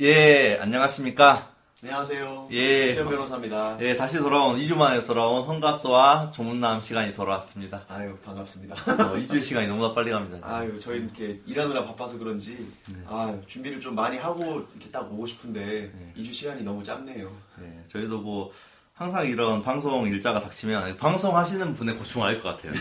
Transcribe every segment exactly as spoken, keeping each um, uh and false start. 예, 안녕하십니까. 안녕하세요. 예, 최현 변호사입니다. 예, 다시 돌아온 이 주 만에 돌아온 헌가수와 조문남 시간이 돌아왔습니다. 아유, 반갑습니다. 어, 이 주의 시간이 너무나 빨리 갑니다. 아유, 저희 이렇게 일하느라 바빠서 그런지 네. 아, 준비를 좀 많이 하고 이렇게 딱 오고 싶은데 네. 이 주 시간이 너무 짧네요. 네, 저희도 뭐 항상 이런 방송 일자가 닥치면 방송하시는 분의 고충을 알 것 같아요.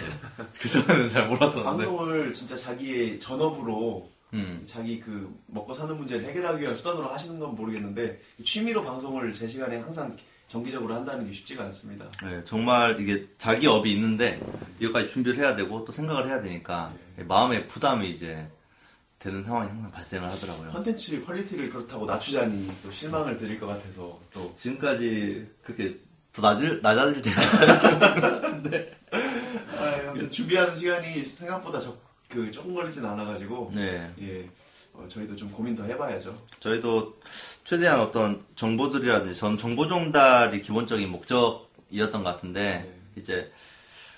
그 전에는 잘 몰랐었는데 방송을 진짜 자기의 전업으로 음. 자기 그 먹고 사는 문제를 해결하기 위한 수단으로 하시는 건 모르겠는데 취미로 방송을 제 시간에 항상 정기적으로 한다는 게 쉽지가 않습니다. 네, 정말 이게 자기 업이 있는데 이것까지 준비를 해야 되고 또 생각을 해야 되니까 네. 마음의 부담이 이제 되는 상황이 항상 발생을 하더라고요. 컨텐츠 퀄리티를 그렇다고 낮추자니 또 실망을 드릴 것 같아서 또 지금까지 그렇게 더 낮을, 낮아질 때가 있는 것 같은데 아, 아무튼 준비하는 시간이 생각보다 적 그 조금 걸리진 않아가지고 네. 예, 어, 저희도 좀 고민 더 해봐야죠. 저희도 최대한 어떤 정보들이라든지 전 정보 전달이 기본적인 목적이었던 것 같은데 네. 이제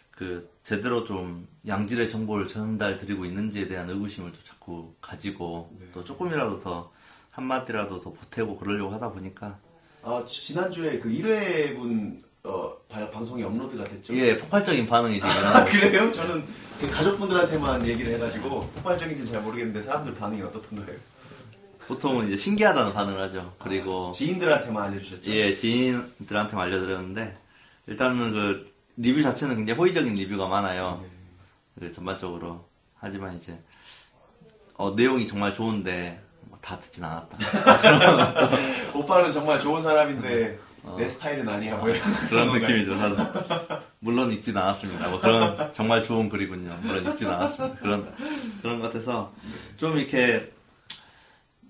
그 제대로 좀 양질의 정보를 전달 드리고 있는지에 대한 의구심을 또 자꾸 가지고 네. 또 조금이라도 더 한마디라도 더 보태고 그러려고 하다 보니까 아 지난주에 그 일 회분 어, 방송이 업로드가 됐죠? 예, 폭발적인 반응이 지금. 아, 그래요? 저는 지금 가족분들한테만 얘기를 해가지고 폭발적인지는 잘 모르겠는데 사람들 반응이 어떻던가요? 보통은 이제 신기하다는 반응을 하죠. 그리고. 아, 지인들한테만 알려주셨죠? 예, 지인들한테만 알려드렸는데, 일단은 그 리뷰 자체는 굉장히 호의적인 리뷰가 많아요. 네. 전반적으로. 하지만 이제, 어, 내용이 정말 좋은데, 다 듣진 않았다. 오빠는 정말 좋은 사람인데, 어, 내 스타일은 아니야. 뭐 이런 그런 느낌이죠. 물론 읽진 않았습니다. 뭐 그런 정말 좋은 글이군요. 물론 읽진 않았습니다. 그런 그런 것 같아서 좀 이렇게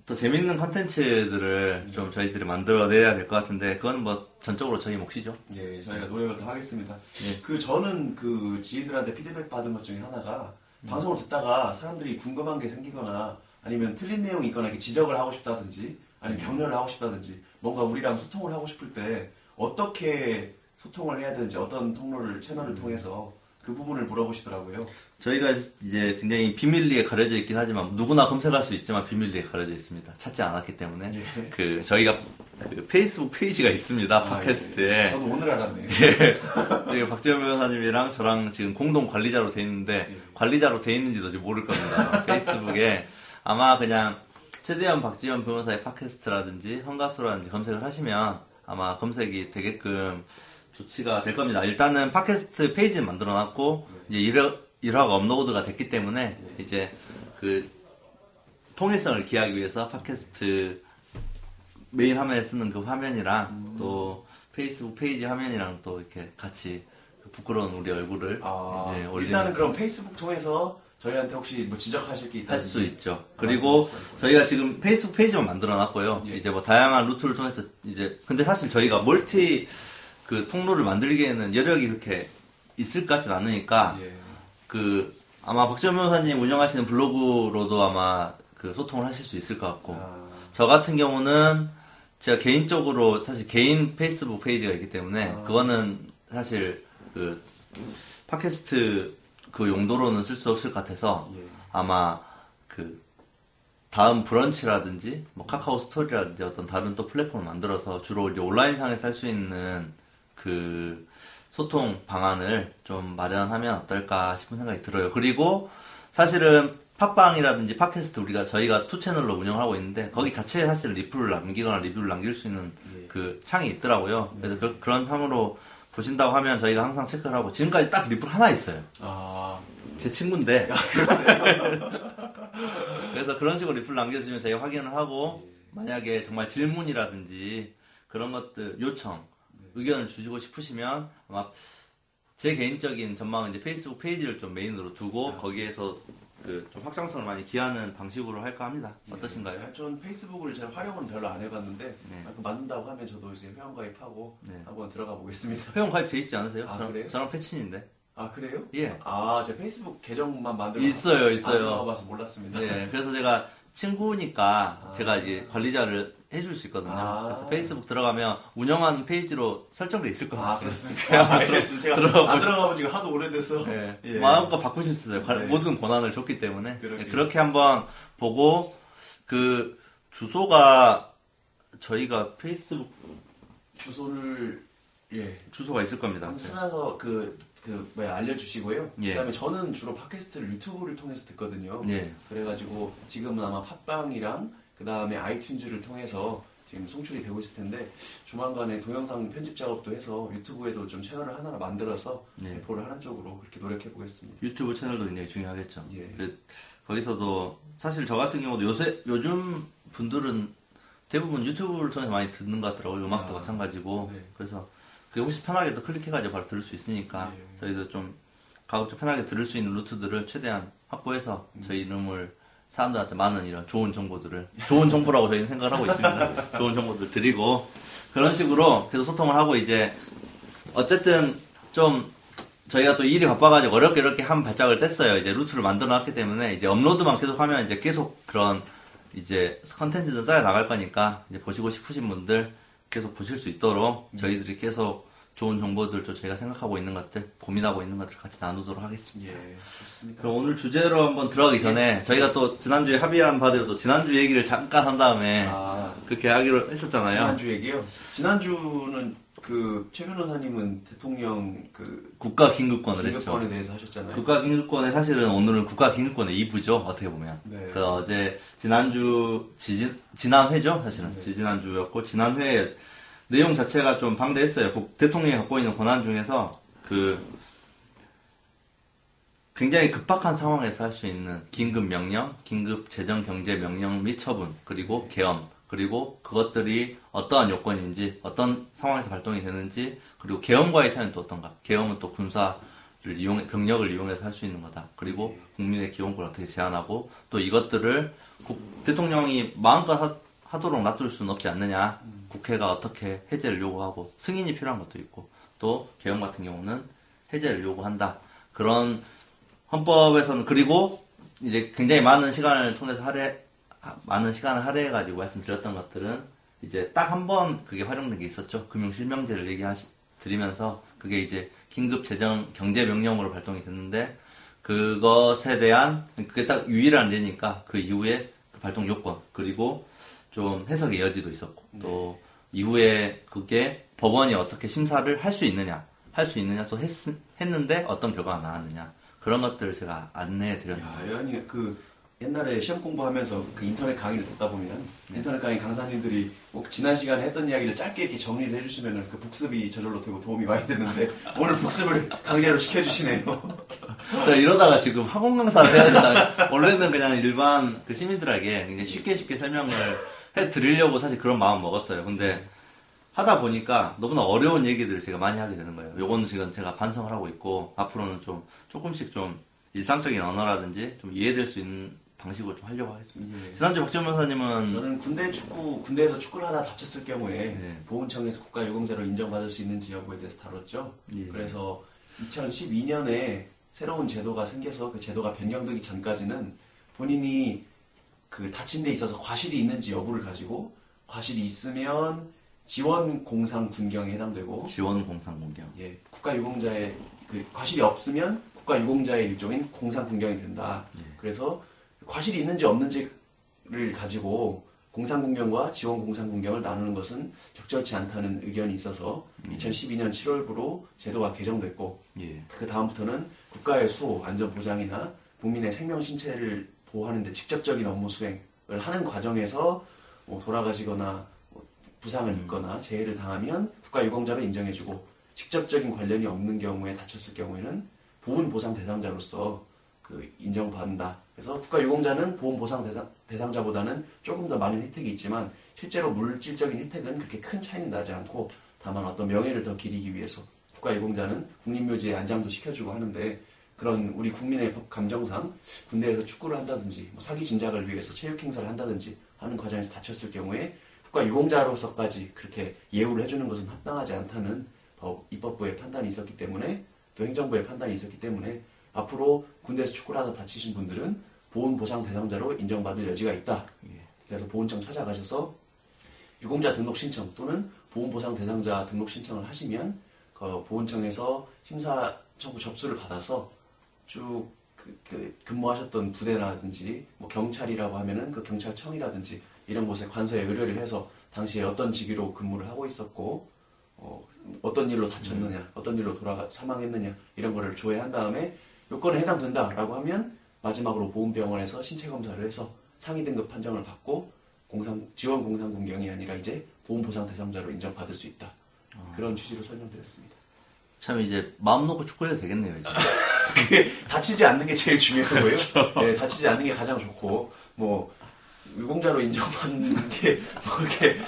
또 재밌는 컨텐츠들을 좀 저희들이 만들어내야 될 것 같은데 그건 뭐 전적으로 저희 몫이죠. 예, 저희가 노력을 다 하겠습니다. 예. 그 저는 그 지인들한테 피드백 받은 것 중에 하나가 음. 방송을 듣다가 사람들이 궁금한 게 생기거나 아니면 틀린 내용이 있거나 이렇게 지적을 하고 싶다든지 아니면 격려를 하고 싶다든지 뭔가 우리랑 소통을 하고 싶을 때 어떻게 소통을 해야 되는지 어떤 통로를 채널을 통해서 그 부분을 물어보시더라고요. 저희가 이제 굉장히 비밀리에 가려져 있긴 하지만 누구나 검색할 수 있지만 비밀리에 가려져 있습니다. 찾지 않았기 때문에 예. 그 저희가 그 페이스북 페이지가 있습니다. 팟캐스트에. 아, 예. 저도 오늘 알았네요. 예. 박재현 변호사님이랑 저랑 지금 공동 관리자로 돼 있는데 예. 관리자로 돼 있는지도 지금 모를 겁니다. 페이스북에 아마 그냥. 최대한 박지현 변호사의 팟캐스트라든지 헌가수라든지 검색을 하시면 아마 검색이 되게끔 조치가 될 겁니다. 일단은 팟캐스트 페이지는 만들어놨고 네. 이제 일 화가 업로드가 됐기 때문에 네. 이제 그 통일성을 기하기 위해서 팟캐스트 메인 화면에 쓰는 그 화면이랑 음. 또 페이스북 페이지 화면이랑 또 이렇게 같이 부끄러운 우리 얼굴을 아, 이제 올리는 일단은 그럼 페이스북 통해서 저희한테 혹시 뭐 지적하실 게 있다면 할 수 있죠. 그리고 저희가 지금 페이스북 페이지만 만들어놨고요. 예. 이제 뭐 다양한 루트를 통해서 이제 근데 사실 저희가 멀티 그 통로를 만들기에는 여력이 이렇게 있을 것 같진 않으니까 예. 그 아마 박재현 변호사님 운영하시는 블로그로도 아마 그 소통을 하실 수 있을 것 같고 아. 저 같은 경우는 제가 개인적으로 사실 개인 페이스북 페이지가 있기 때문에 아. 그거는 사실 그 팟캐스트 그 용도로는 쓸 수 없을 것 같아서 예. 아마 그 다음 브런치라든지 뭐 카카오 스토리라든지 어떤 다른 또 플랫폼을 만들어서 주로 이제 온라인상에서 할 수 있는 그 소통 방안을 좀 마련하면 어떨까 싶은 생각이 들어요. 그리고 사실은 팟빵이라든지 팟캐스트 우리가 저희가 투 채널로 운영하고 있는데 거기 자체에 사실 리플을 남기거나 리뷰를 남길 수 있는 예. 그 창이 있더라고요. 그래서 예. 그, 그런 상으로 보신다고 하면 저희가 항상 체크를 하고 지금까지 딱 리플 하나 있어요. 아, 제 친구인데. 아, 그래서 그런 식으로 리플 남겨주시면 저희가 확인을 하고 예. 만약에 정말 질문이라든지 그런 것들 요청 네. 의견을 주시고 싶으시면 아마 제 개인적인 전망은 이제 페이스북 페이지를 좀 메인으로 두고 아, 거기에서 그 좀 확장성을 많이 기하는 방식으로 할까 합니다. 예. 어떠신가요? 저는 페이스북을 제가 활용은 별로 안 해봤는데 네. 만든다고 하면 저도 이제 회원 가입하고 네. 한번 들어가 보겠습니다. 회원 가입 돼 있지 않으세요? 아, 저랑, 그래요? 저랑 패친인데. 아 그래요? 예. 아 제 페이스북 계정만 만들어 있어요, 있어요. 안 들어가봐서 몰랐습니다. 네. 그래서 제가 친구니까 아, 제가 이제 관리자를 해줄 수 있거든요. 아, 그래서 페이스북 들어가면 운영하는 페이지로 설정돼 있을 거예요. 아 그렇습니까? 아, 알겠습니다. 제가 들어가 안 들어가본 지가 하도 오래돼서 예. 예. 마음껏 바꾸실 수 있어요. 네. 모든 권한을 줬기 때문에 그러게요. 그렇게 한번 보고 그 주소가 저희가 페이스북 주소를 예 주소가 있을 겁니다. 찾아서 그 그 뭐야 알려주시고요. 예. 그다음에 저는 주로 팟캐스트를 유튜브를 통해서 듣거든요. 예. 그래가지고 지금은 아마 팟빵이랑 그다음에 아이튠즈를 통해서 지금 송출이 되고 있을 텐데 조만간에 동영상 편집 작업도 해서 유튜브에도 좀 채널을 하나 만들어서 예. 배포를 하는 쪽으로 그렇게 노력해 보겠습니다. 유튜브 채널도 굉장히 중요하겠죠. 예. 그래, 거기서도 사실 저 같은 경우도 요새 요즘 분들은 대부분 유튜브를 통해서 많이 듣는 것 같더라고요. 음악도 아, 마찬가지고. 네. 그래서 그게 혹시 편하게 또 클릭해가지고 바로 들을 수 있으니까 네. 저희도 좀 가급적 편하게 들을 수 있는 루트들을 최대한 확보해서 음. 저희 이름을 사람들한테 많은 이런 좋은 정보들을 좋은 정보라고 저희는 생각을 하고 있습니다. 좋은 정보들 드리고 그런 식으로 계속 소통을 하고 이제 어쨌든 좀 저희가 또 일이 바빠가지고 어렵게 이렇게 한 발짝을 뗐어요. 이제 루트를 만들어놨기 때문에 이제 업로드만 계속하면 이제 계속 그런 이제 컨텐츠는 쌓여 나갈 거니까 이제 보시고 싶으신 분들 계속 보실 수 있도록 저희들이 계속 좋은 정보들, 또 저희가 생각하고 있는 것들, 고민하고 있는 것들 같이 나누도록 하겠습니다. 예, 좋습니다. 그럼 오늘 주제로 한번 들어가기 전에 예. 저희가 또 지난주에 합의한 바대로 또 지난주 얘기를 잠깐 한 다음에 아, 그렇게 하기로 했었잖아요. 지난주 얘기요? 지난주는 그 최 변호사님은 대통령 그 국가 긴급권을 했죠. 긴급권에 대해서 하셨잖아요. 국가 긴급권에 사실은 오늘은 국가 긴급권의 이 부죠. 어떻게 보면. 네. 그 어제 지난주 지, 지난 회죠. 사실은 네. 지난 주였고 지난 회 내용 자체가 좀 방대했어요. 국, 대통령이 갖고 있는 권한 중에서 그 굉장히 급박한 상황에서 할 수 있는 긴급 명령, 긴급 재정 경제 명령 및 처분 그리고 계엄. 그리고 그것들이 어떠한 요건인지, 어떤 상황에서 발동이 되는지, 그리고 계엄과의 차이는 또 어떤가. 계엄은 또 군사를 이용해, 병력을 이용해서 할 수 있는 거다. 그리고 국민의 기본권을 어떻게 제한하고, 또 이것들을 국, 대통령이 마음껏 하, 하도록 놔둘 수는 없지 않느냐. 국회가 어떻게 해제를 요구하고, 승인이 필요한 것도 있고, 또 계엄 같은 경우는 해제를 요구한다. 그런 헌법에서는, 그리고 이제 굉장히 많은 시간을 통해서 할애, 많은 시간을 할애해가지고 말씀드렸던 것들은 이제 딱 한 번 그게 활용된 게 있었죠. 금융실명제를 얘기드리면서 그게 이제 긴급재정 경제명령으로 발동이 됐는데 그것에 대한 그게 딱 유의를 안 되니까 그 이후에 그 발동 요건 그리고 좀 해석의 여지도 있었고 네. 또 이후에 그게 법원이 어떻게 심사를 할 수 있느냐 할 수 있느냐 또 했, 했는데 어떤 결과가 나왔느냐 그런 것들을 제가 안내해드렸는데 야, 아니, 그... 옛날에 시험 공부하면서 그 인터넷 강의를 듣다 보면 인터넷 강의 강사님들이 꼭 지난 시간에 했던 이야기를 짧게 이렇게 정리를 해주시면 그 복습이 저절로 되고 도움이 많이 됐는데 오늘 복습을 강제로 시켜주시네요. 자 이러다가 지금 학원 강사를 해야 된다. 원래는 그냥 일반 그 시민들에게 그냥 쉽게 쉽게 설명을 해드리려고 사실 그런 마음 먹었어요. 근데 하다 보니까 너무나 어려운 얘기들을 제가 많이 하게 되는 거예요. 요거는 지금 제가 반성을 하고 있고 앞으로는 좀 조금씩 좀 일상적인 언어라든지 좀 이해될 수 있는 방식으로 좀 하려고 하겠습니다. 예. 지난주 박재현 변호사님은 저는 군대 축구 군대에서 축구를 하다 다쳤을 경우에 예. 보훈청에서 국가유공자로 인정받을 수 있는지 여부에 대해서 다뤘죠. 예. 그래서 이천십이 년에 새로운 제도가 생겨서 그 제도가 변경되기 전까지는 본인이 그 다친 데 있어서 과실이 있는지 여부를 가지고 과실이 있으면 지원 공상 군경에 해당되고 지원 공상 군경. 예, 국가유공자의 그 과실이 없으면 국가유공자의 일종인 공상 군경이 된다. 예. 그래서 과실이 있는지 없는지를 가지고 공상군경과 지원공상군경을 나누는 것은 적절치 않다는 의견이 있어서 예. 이천십이 년 칠월부로 제도가 개정됐고 예. 그 다음부터는 국가의 수호, 안전보장이나 국민의 생명, 신체를 보호하는 데 직접적인 업무 수행을 하는 과정에서 뭐 돌아가시거나 부상을 음. 입거나 재해를 당하면 국가유공자로 인정해주고 직접적인 관련이 없는 경우에 다쳤을 경우에는 보훈보상 대상자로서 그 인정받는다. 그래서 국가유공자는 보험보상 대상, 대상자보다는 조금 더 많은 혜택이 있지만 실제로 물질적인 혜택은 그렇게 큰 차이는 나지 않고 다만 어떤 명예를 더 기리기 위해서 국가유공자는 국립묘지에 안장도 시켜주고 하는데 그런 우리 국민의 감정상 군대에서 축구를 한다든지 뭐 사기 진작을 위해서 체육행사를 한다든지 하는 과정에서 다쳤을 경우에 국가유공자로서까지 그렇게 예우를 해주는 것은 합당하지 않다는 법, 입법부의 판단이 있었기 때문에 또 행정부의 판단이 있었기 때문에 앞으로 군대에서 축구를 하다 다치신 분들은 보훈보상 대상자로 인정받을 여지가 있다. 그래서 보훈청 찾아가셔서 유공자 등록 신청 또는 보훈보상 대상자 등록 신청을 하시면 그 보훈청에서 심사 청구 접수를 받아서 쭉 그, 그 근무하셨던 부대라든지 뭐 경찰이라고 하면은 그 경찰청이라든지 이런 곳에 관서에 의뢰를 해서 당시에 어떤 직위로 근무를 하고 있었고 어, 어떤 일로 다쳤느냐, 음. 어떤 일로 돌아가 사망했느냐 이런 거를 조회한 다음에 요건에 해당된다라고 하면 마지막으로 보훈병원에서 신체검사를 해서 상위 등급 판정을 받고 공상, 지원 공상 군경이 아니라 이제 보훈 보상 대상자로 인정받을 수 있다. 아. 그런 취지로 설명드렸습니다. 참 이제 마음 놓고 축구를 해도 되겠네요. 이제. 그게 다치지 않는 게 제일 중요한 거예요. 그렇죠. 네, 다치지 않는 게 가장 좋고 뭐 유공자로 인정받는 게 뭐 이렇게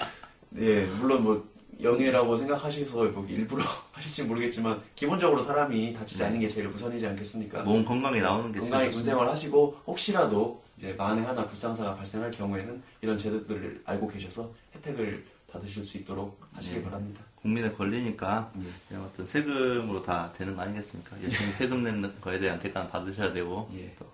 예, 물론 뭐 영예라고 생각하셔서 일부러 하실지 모르겠지만 기본적으로 사람이 다치지 않는 게 제일 우선이지 않겠습니까? 몸 건강이 나오는 게 건강히 군생활 하시고 혹시라도 이제 만에 하나 불상사가 발생할 경우에는 이런 제도들을 알고 계셔서 혜택을 받으실 수 있도록 하시길 네. 바랍니다. 국민의 권리니까 네. 이런 어떤 세금으로 다 되는 거 아니겠습니까? 열심히 세금 내는 거에 대한 대가는 받으셔야 되고 네. 또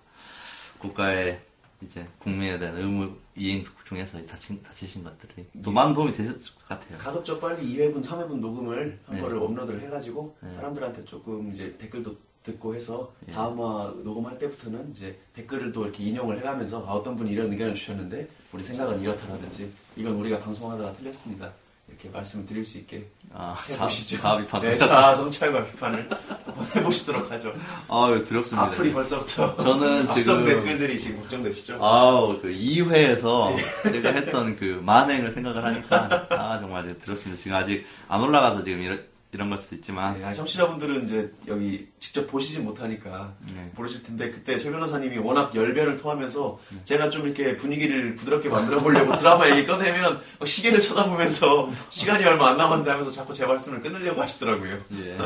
국가의 이제 국민에 대한 의무 이행 중에서 다친, 다치신 것들이 또 많은 도움이 되셨을 것 같아요. 가급적 빨리 이 회분, 삼 회분 녹음을 한 네. 거를 업로드를 해가지고 네. 사람들한테 조금 이제 댓글도 듣고 해서 예. 다음화 녹음할 때부터는 이제 댓글을 또 이렇게 인용을 해가면서 아, 어떤 분이 이런 의견을 주셨는데 우리 생각은 이렇다라든지 이건 우리가 방송하다가 틀렸습니다. 이렇게 말씀을 드릴 수 있게 아, 해보시죠. 자아 비판을. 네, 자아 성찰과 비판을 한번 해보시도록 하죠. 아유, 두렵습니다. 악플이 벌써부터. 저는 지금. 댓글들이 지금 걱정되시죠? 아우, 그 이 회에서 네. 제가 했던 그 만행을 생각을 하니까. 아, 정말 두렵습니다. 지금 아직 안 올라가서 지금 이런, 이런 걸 수도 있지만. 네, 청취자분들은 이제 여기 직접 보시지 못하니까. 네. 모르실 텐데, 그때 최 변호사님이 워낙 열변을 토하면서 네. 제가 좀 이렇게 분위기를 부드럽게 만들어 보려고 드라마 얘기 꺼내면 시계를 쳐다보면서 시간이 얼마 안 남았는데 하면서 자꾸 제 말씀을 끊으려고 하시더라고요. 예.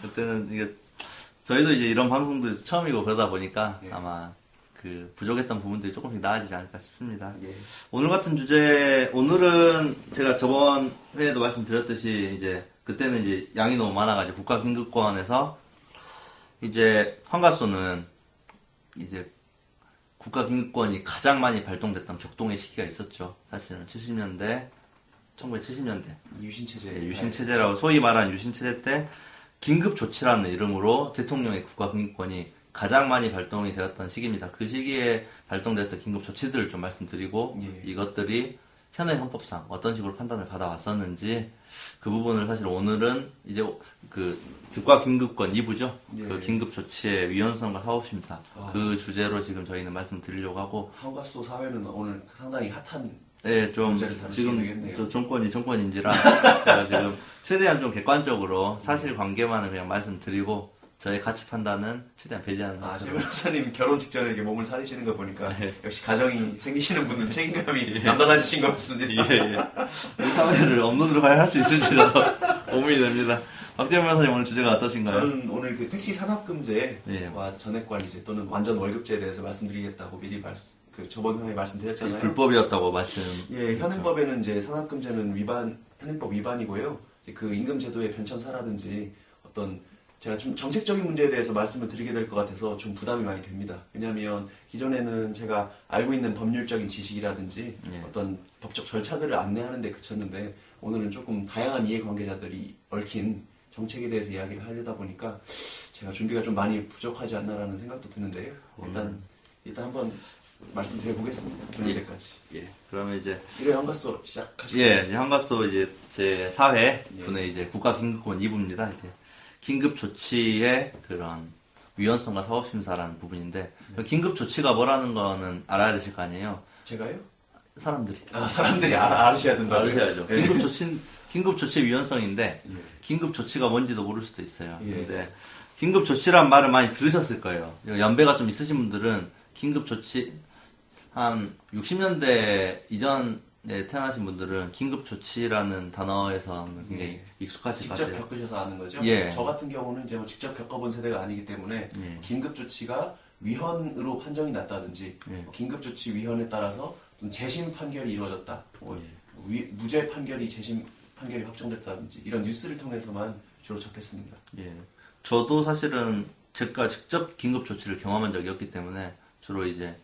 그때는 이게, 저희도 이제 이런 방송들이 처음이고 그러다 보니까 예. 아마 그 부족했던 부분들이 조금씩 나아지지 않을까 싶습니다. 예. 오늘 같은 주제, 오늘은 제가 저번 회에도 말씀드렸듯이 이제 그때는 이제 양이 너무 많아가지고 국가긴급구원에서 이제 헌가소는 이제 국가긴급구원이 가장 많이 발동됐던 격동의 시기가 있었죠. 사실은 칠십 년대, 천구백칠십 년대 유신체제, 예, 유신체제라고 소위 말한 유신체제 때 긴급조치라는 이름으로 대통령의 국가긴급구원이 가장 많이 발동이 되었던 시기입니다. 그 시기에 발동됐던 긴급조치들을 좀 말씀드리고 예. 이것들이 현행 헌법상 어떤 식으로 판단을 받아왔었는지 그 부분을 사실 오늘은 이제 그 국가긴급권 이 부죠. 예. 그 긴급조치의 위헌성과 사법심사 아. 그 주제로 지금 저희는 말씀드리려고 하고 헌가소 사회는 오늘 상당히 핫한 네, 좀 지금 또 정권이 정권인지라 제가 지금 최대한 좀 객관적으로 사실관계만을 그냥 말씀드리고 저의 가치 판단은 최대한 배제하는 아, 최 변호사님 결혼 직전에 이렇게 몸을 사리시는 거 보니까 네. 역시 가정이 생기시는 분은 책임감이 남달라지신 것 같습니다. 예, 예. 이 사회를 업로드로 과연 할 수 있을지도 고민이 됩니다. 박재현 변호사님 오늘 주제가 어떠신가요? 저는 오늘 그 택시 산업금제와 예. 전액관리제 또는 완전 월급제에 대해서 말씀드리겠다고 미리 말씀, 그 저번 회에 말씀드렸잖아요. 불법이었다고 말씀. 예, 현행법에는 이제 산업금제는 위반, 현행법 위반이고요. 이제 그 임금제도의 변천사라든지 어떤 제가 좀 정책적인 문제에 대해서 말씀을 드리게 될 것 같아서 좀 부담이 많이 됩니다. 왜냐하면 기존에는 제가 알고 있는 법률적인 지식이라든지 예. 어떤 법적 절차들을 안내하는 데 그쳤는데 오늘은 조금 다양한 이해관계자들이 얽힌 정책에 대해서 이야기를 하려다 보니까 제가 준비가 좀 많이 부족하지 않나라는 생각도 드는데요. 일단 음. 일단 한번 말씀드려보겠습니다. 두 문제까지. 예. 예. 그러면 이제 일 회 헌가소 시작하시죠. 예. 이제 헌가소 이제 제 사 회분의 예. 이제 국가긴급권 이 부입니다. 이제 긴급조치의 그런 위헌성과 사법심사라는 부분인데 네. 긴급조치가 뭐라는 거는 알아야 되실 거 아니에요? 제가요? 사람들이. 아, 사람들이 알아, 알으셔야 된다. 알으셔야죠. 네. 긴급조치, 긴급조치의 위헌성인데 네. 긴급조치가 뭔지도 모를 수도 있어요. 네. 근데 긴급조치란 말을 많이 들으셨을 거예요. 연배가 좀 있으신 분들은 긴급조치 한 육십 년대 이전 네, 태어나신 분들은 긴급조치라는 단어에서는 굉장히 예. 익숙하실 것 같아요. 직접 겪으셔서 아는 거죠? 예. 저 같은 경우는 이제 뭐 직접 겪어본 세대가 아니기 때문에 예. 긴급조치가 위헌으로 판정이 났다든지 예. 뭐 긴급조치 위헌에 따라서 재심 판결이 이루어졌다, 뭐 예. 위, 무죄 판결이 재심 판결이 확정됐다든지 이런 뉴스를 통해서만 주로 접했습니다. 예. 저도 사실은 제가 직접 긴급조치를 경험한 적이 없기 때문에 주로 이제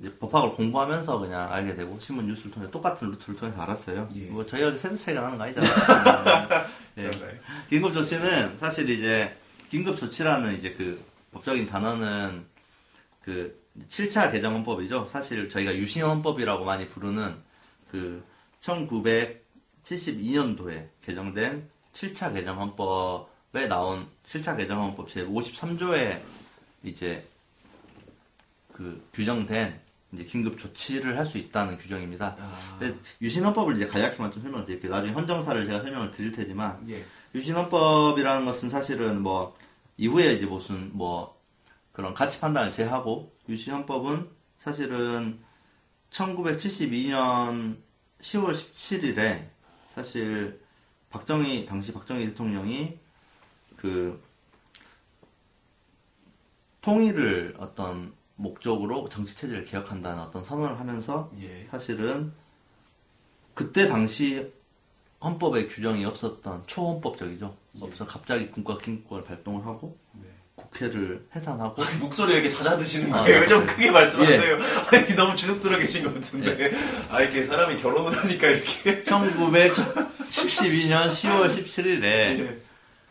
이제 법학을 공부하면서 그냥 알게 되고 신문 뉴스를 통해 똑같은 루트를 통해서 알았어요. 예. 뭐 저희가 세대 차이가 나는 거 아니잖아요. 예. 긴급 조치는 사실 이제 긴급 조치라는 이제 그 법적인 단어는 그 칠 차 개정 헌법이죠. 사실 저희가 유신 헌법이라고 많이 부르는 그 천구백칠십이년도에 개정된 칠 차 개정 헌법에 나온 칠 차 개정 헌법 제오십삼조에 이제 그 규정된 이제 긴급 조치를 할 수 있다는 규정입니다. 아. 유신 헌법을 이제 간략히만 좀 설명을 드릴게요. 나중에 헌정사를 제가 설명을 드릴 테지만, 예. 유신 헌법이라는 것은 사실은 뭐 이후에 이제 무슨 뭐 그런 가치 판단을 제하고, 유신 헌법은 사실은 천구백칠십이년 시월 십칠일에 사실 박정희 당시 박정희 대통령이 그 통일을 어떤 목적으로 정치체제를 개혁한다는 어떤 선언을 하면서, 예. 사실은 그때 당시 헌법에 규정이 없었던 초헌법적이죠. 예. 없어 갑자기 군과 긴급법을 발동을 하고, 네. 국회를 해산하고. 아니, 목소리 이렇게 잦아드시는 거예요? 아, 네. 좀 크게 말씀하세요. 예. 아니, 너무 주눅 들어 계신 것 같은데. 예. 아, 이렇게 사람이 결혼을 하니까 이렇게. 천구백십이년 시월 십칠일에 예.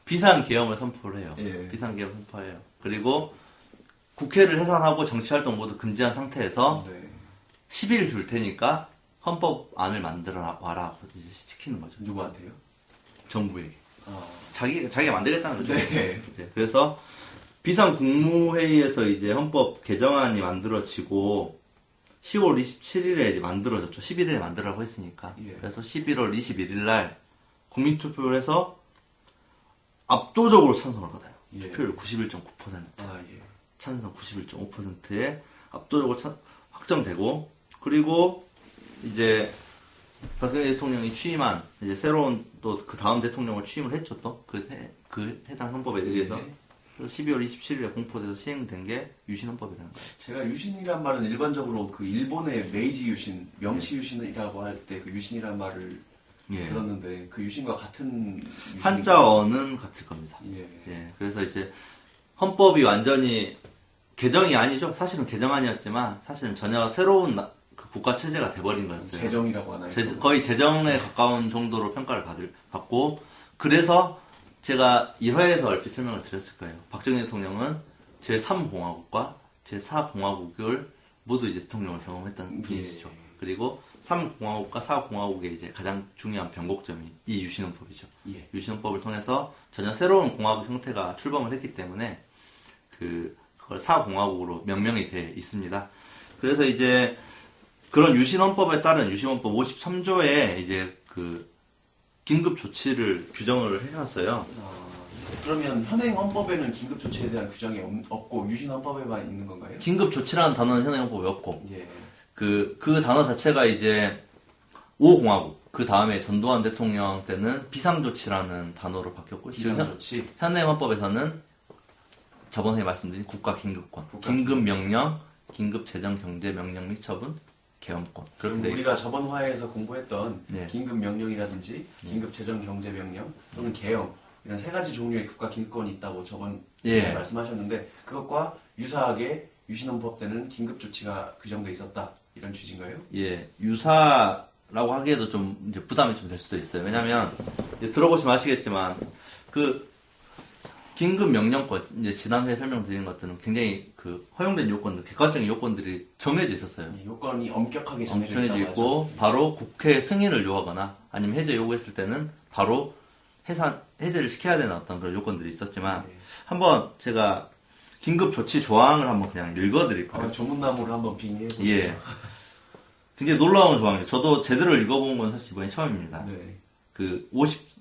비상계엄을 선포를 해요. 예. 비상계엄을 선포해요. 그리고 국회를 해산하고 정치활동 모두 금지한 상태에서, 네. 십 일 줄 테니까 헌법안을 만들어 와라. 이제 시키는 거죠. 누구한테요? 정부에게. 어. 자기, 자기가 만들겠다는 거죠. 네. 이제 그래서 비상국무회의에서 이제 헌법 개정안이 만들어지고, 시월 이십칠일에 이제 만들어졌죠. 십일일에 만들라고 했으니까. 예. 그래서 십일월 이십일일날 국민투표를 해서 압도적으로 찬성을 받아요. 예. 투표율 구십일 점 구 퍼센트. 아, 예. 찬성 구십일 점 오 퍼센트에 압도적으로 찬, 확정되고, 그리고 이제 박정희 대통령이 취임한, 이제 새로운 또 그 다음 대통령을 취임을 했죠. 또 그 그 해당 헌법에 의해서. 네. 그래서 십이월 이십칠일에 공포돼서 시행된 게 유신 헌법이라는 거예요. 제가 유신이란 말은 일반적으로 그 일본의 메이지 유신, 명치 유신이라고 할 때 그 유신이란 말을, 예. 들었는데, 그 유신과 같은 유신인가요? 한자어는 같을 겁니다. 예. 예. 그래서 이제 헌법이 완전히 개정이 아니죠. 사실은 개정안이었지만 사실은 전혀 새로운 나, 그 국가 체제가 돼버린 거였어요. 재정이라고 하나요? 제, 거의 재정에 가까운 정도로 평가를 받을, 받고, 그래서 제가 일 회에서 얼핏 설명을 드렸을 거예요. 박정희 대통령은 제삼 공화국과 제사 공화국을 모두 이제 대통령을 경험했던 분이시죠. 예. 그리고 삼 공화국과 사 공화국의 이제 가장 중요한 변곡점이 이 유신헌법이죠. 예. 유신헌법을 통해서 전혀 새로운 공화국 형태가 출범을 했기 때문에 그 그걸 사 공화국으로 명명이 돼 있습니다. 그래서 이제 그런 유신헌법에 따른 유신헌법 오십삼 조에 이제 그 긴급 조치를 규정을 해놨어요. 아, 그러면 현행 헌법에는 긴급 조치에 대한 규정이 없고 유신헌법에만 있는 건가요? 긴급 조치라는 단어는 현행 헌법에 없고, 예. 그, 그 단어 자체가 이제 오 공화국, 그 다음에 전두환 대통령 때는 비상조치라는 단어로 바뀌었고, 비상조치. 지금 현, 현행 헌법에서는 저번에 말씀드린 국가긴급권, 긴급명령, 긴급재정경제명령 및 처분, 계엄권. 그럼 우리가 저번 화에서 공부했던, 네. 긴급명령이라든지 긴급재정경제명령 또는 계엄, 이런 세 가지 종류의 국가긴급권이 있다고 저번, 예. 말씀하셨는데, 그것과 유사하게 유신헌법 때는 긴급조치가 규정돼 있었다, 이런 취지인가요? 예, 유사라고 하기에도 좀 이제 부담이 좀 될 수도 있어요. 왜냐하면 들어보시면 아시겠지만 그 긴급명령권, 이제 지난해 설명드린 것들은 굉장히 그 허용된 요건들, 객관적인 요건들이 정해져 있었어요. 예, 요건이 엄격하게 정해져 있다고 있고, 하죠. 바로 국회 승인을 요하거나 아니면 해제 요구했을 때는 바로 해산, 해제를 시켜야 되는 어떤 그런 요건들이 있었지만, 예. 한번 제가 긴급조치 조항을 한번 그냥 읽어드릴까요? 아, 조문남으로 한번 빙의해보시죠. 예. 굉장히 놀라운 조항이에요. 저도 제대로 읽어본 건 사실 이번이 처음입니다. 네. 그,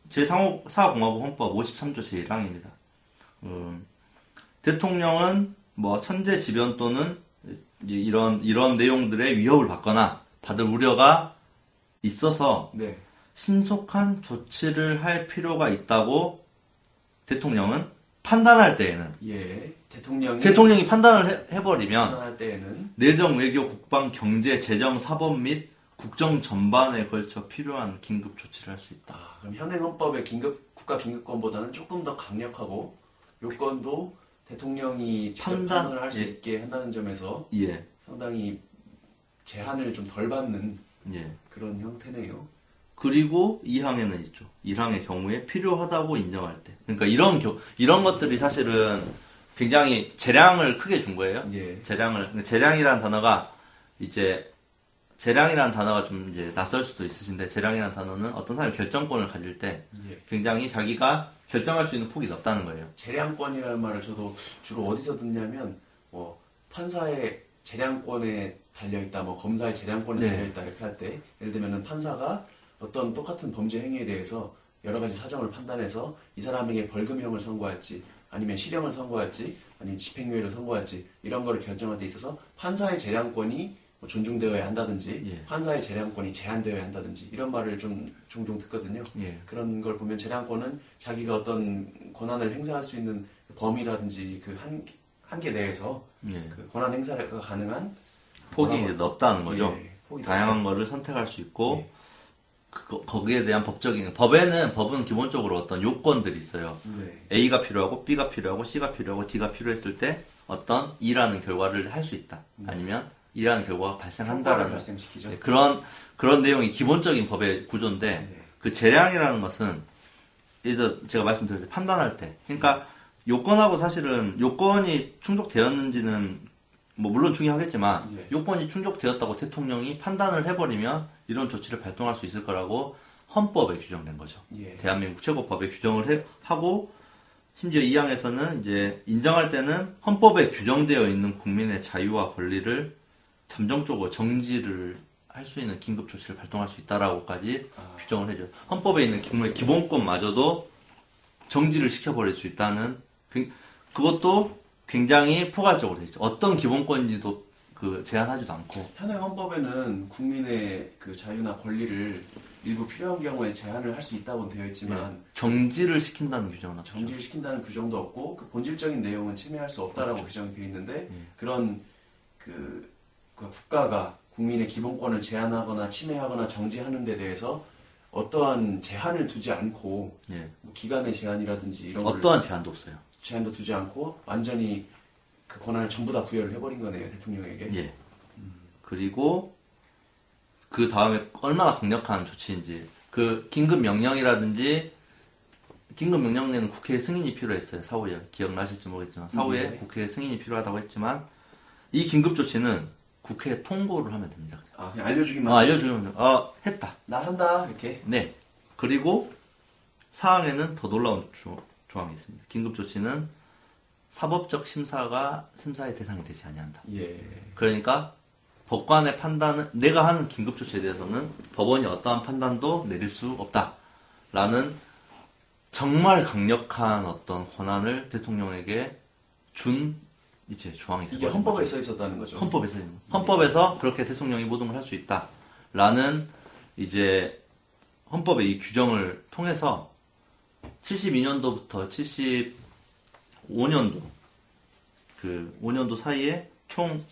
제사 공화국 헌법 오십삼조 제일항입니다. 음, 대통령은 뭐 천재지변 또는 이런, 이런 내용들의 위협을 받거나 받을 우려가 있어서, 네. 신속한 조치를 할 필요가 있다고 대통령은 판단할 때에는, 예. 대통령이, 대통령이 판단을 해, 해버리면 판단할 때에는 내정, 외교, 국방, 경제, 재정, 사법 및 국정 전반에 걸쳐 필요한 긴급 조치를 할 수 있다. 아, 그럼 현행 헌법의 긴급 국가 긴급권보다는 조금 더 강력하고 요건도 대통령이 직접 판단, 판단을 할 수, 예. 있게 한다는 점에서, 예. 상당히 제한을 좀 덜 받는, 예. 그런 형태네요. 그리고 이 항에는 있죠. 일 항의 경우에 필요하다고 인정할 때. 그러니까 이런 겨, 이런 것들이 사실은 굉장히 재량을 크게 준 거예요. 예. 재량을, 재량이라는 단어가 이제 재량이라는 단어가 좀 이제 낯설 수도 있으신데, 재량이라는 단어는 어떤 사람이 결정권을 가질 때 굉장히 자기가 결정할 수 있는 폭이 넓다는 거예요. 재량권이라는 말을 저도 주로 어디서 듣냐면 뭐 판사의 재량권에 달려있다, 뭐 검사의 재량권에 네. 달려있다 이렇게 할 때, 예를 들면 판사가 어떤 똑같은 범죄 행위에 대해서 여러 가지 사정을 판단해서 이 사람에게 벌금형을 선고할지, 아니면 실형을 선고할지, 아니면 집행유예를 선고할지, 이런 거를 결정할 때 있어서 판사의 재량권이 뭐 존중되어야 한다든지, 예. 판사의 재량권이 제한되어야 한다든지, 이런 말을 좀 종종 듣거든요. 예. 그런 걸 보면 재량권은 자기가 어떤 권한을 행사할 수 있는 범위라든지 그 한, 한계 내에서 예. 그 권한 행사가 가능한 폭이 이제 넓다는 거죠. 예. 폭이 다양한 거를 선택할 수 있고, 예. 그, 거기에 대한 법적인, 법에는, 법은 기본적으로 어떤 요건들이 있어요. 네. A가 필요하고, B가 필요하고, C가 필요하고, D가 필요했을 때 어떤 E라는 결과를 할 수 있다. 음. 아니면 E라는 결과가 발생한다라는. 발생시키죠. 네, 그런, 그런 내용이 기본적인 법의 구조인데, 네. 그 재량이라는 것은, 예전 제가 말씀드렸을 때 판단할 때. 그러니까 네. 요건하고 사실은 요건이 충족되었는지는 뭐 물론 중요하겠지만 예. 요건이 충족되었다고 대통령이 판단을 해버리면 이런 조치를 발동할 수 있을 거라고 헌법에 규정된 거죠. 예. 대한민국 최고법에 규정을 해, 하고 심지어 이 항에서는 이제 인정할 때는 헌법에 규정되어 있는 국민의 자유와 권리를 잠정적으로 정지를 할 수 있는 긴급조치를 발동할 수 있다라고까지 아. 규정을 해줘요. 헌법에 있는 국민의 기본권마저도 정지를 시켜버릴 수 있다는, 그것도 굉장히 포괄적으로 되죠. 어떤 기본권인지도 그 제한하지도 않고. 현행 헌법에는 국민의 그 자유나 권리를 일부 필요한 경우에 제한을 할 수 있다고 되어 있지만 네. 정지를 시킨다는 규정은 없죠. 정지를 시킨다는 규정도 없고 그 본질적인 내용은 침해할 수 없다라고 그렇죠. 규정이 되어 있는데 네. 그런 그, 그 국가가 국민의 기본권을 제한하거나 침해하거나 정지하는 데 대해서 어떠한 제한을 두지 않고 네. 뭐 기간의 제한이라든지 이런 어떠한 제한도 없어요. 제한도 두지 않고 완전히 그 권한을 전부 다 부여를 해버린 거네요, 대통령에게. 예. 음. 그리고 그 다음에 얼마나 강력한 조치인지, 그 긴급명령이라든지, 긴급명령에는 국회의 승인이 필요했어요. 사후에 기억나실지 모르겠지만 사후에 네. 국회의 승인이 필요하다고 했지만 이 긴급조치는 국회에 통보를 하면 됩니다. 아, 그냥 알려주기만. 아, 알려주면 됩니다. 아, 했다. 나 한다 이렇게. 네. 그리고 사항에는 더 놀라운 조. 조항이 있습니다. 긴급조치는 사법적 심사가 심사의 대상이 되지 아니한다. 예. 그러니까 법관의 판단은, 내가 하는 긴급조치에 대해서는 법원이 어떠한 판단도 내릴 수 없다라는 정말 강력한 어떤 권한을 대통령에게 준 이제 조항이 되죠. 이게 헌법에 써 있었다는 거죠. 헌법에 써 있는. 헌법에서 그렇게 대통령이 모든 걸 할 수 있다라는 이제 헌법의 이 규정을 통해서. 칠십이 년도부터 칠십오 년도, 그 오 년도 사이에 총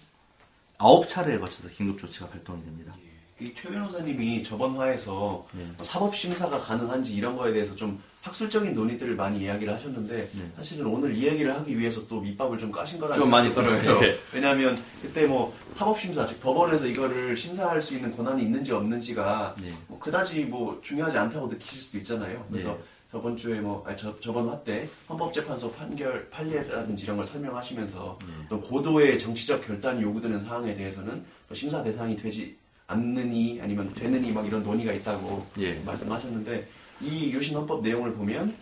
아홉 차례에 걸쳐서 긴급조치가 발동이 됩니다. 예. 최 변호사님이 저번 화에서 예. 사법심사가 가능한지 이런 거에 대해서 좀 학술적인 논의들을 많이 이야기를 하셨는데 예. 사실은 오늘 이 얘기를 하기 위해서 또 밑밥을 좀 까신 거라는 좀 많이 들어요. 예. 왜냐하면 그때 뭐 사법심사, 즉 법원에서 이거를 심사할 수 있는 권한이 있는지 없는지가 예. 뭐 그다지 뭐 중요하지 않다고 느끼실 수도 있잖아요. 그래서 예. 저번 주에 뭐 아니 저, 저번 화 때 헌법재판소 판결 판례라든지 이런 걸 설명하시면서 네. 또 고도의 정치적 결단이 요구되는 사항에 대해서는 심사 대상이 되지 않느니 아니면 되느니 막 이런 논의가 있다고 네. 말씀하셨는데, 이 유신 헌법 내용을 보면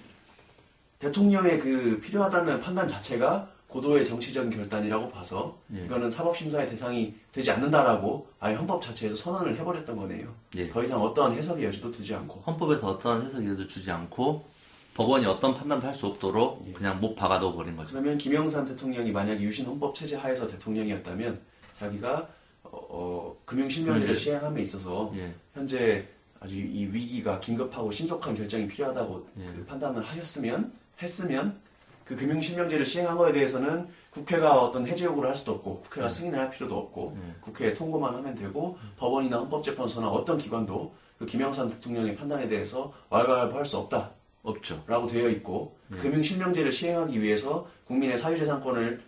대통령의 그 필요하다는 판단 자체가 고도의 정치적 결단이라고 봐서 네. 이거는 사법심사의 대상이 되지 않는다라고 아예 헌법 자체에서 선언을 해버렸던 거네요. 예. 더 이상 어떠한 해석의 여지도 두지 않고, 헌법에서 어떠한 해석의 여지도 주지 않고 법원이 어떤 판단도 할 수 없도록 예. 그냥 못 박아 넣어버린 거죠. 그러면 김영삼 대통령이 만약에 유신 헌법 체제 하에서 대통령이었다면 자기가 어, 어, 금융실명제를 예. 시행함에 있어서 예. 현재 아주 이 위기가 긴급하고 신속한 결정이 필요하다고 예. 그 판단을 하셨으면 했으면 그 금융실명제를 시행한 거에 대해서는 국회가 어떤 해제 요구를 할 수도 없고 국회가 네. 승인을 할 필요도 없고 네. 국회에 통고만 하면 되고 법원이나 헌법재판소나 어떤 기관도 그 김영삼 대통령의 판단에 대해서 왈가왈부 할 수 없다. 없죠. 라고 되어 있고 네. 금융실명제를 시행하기 위해서 국민의 사유재산권을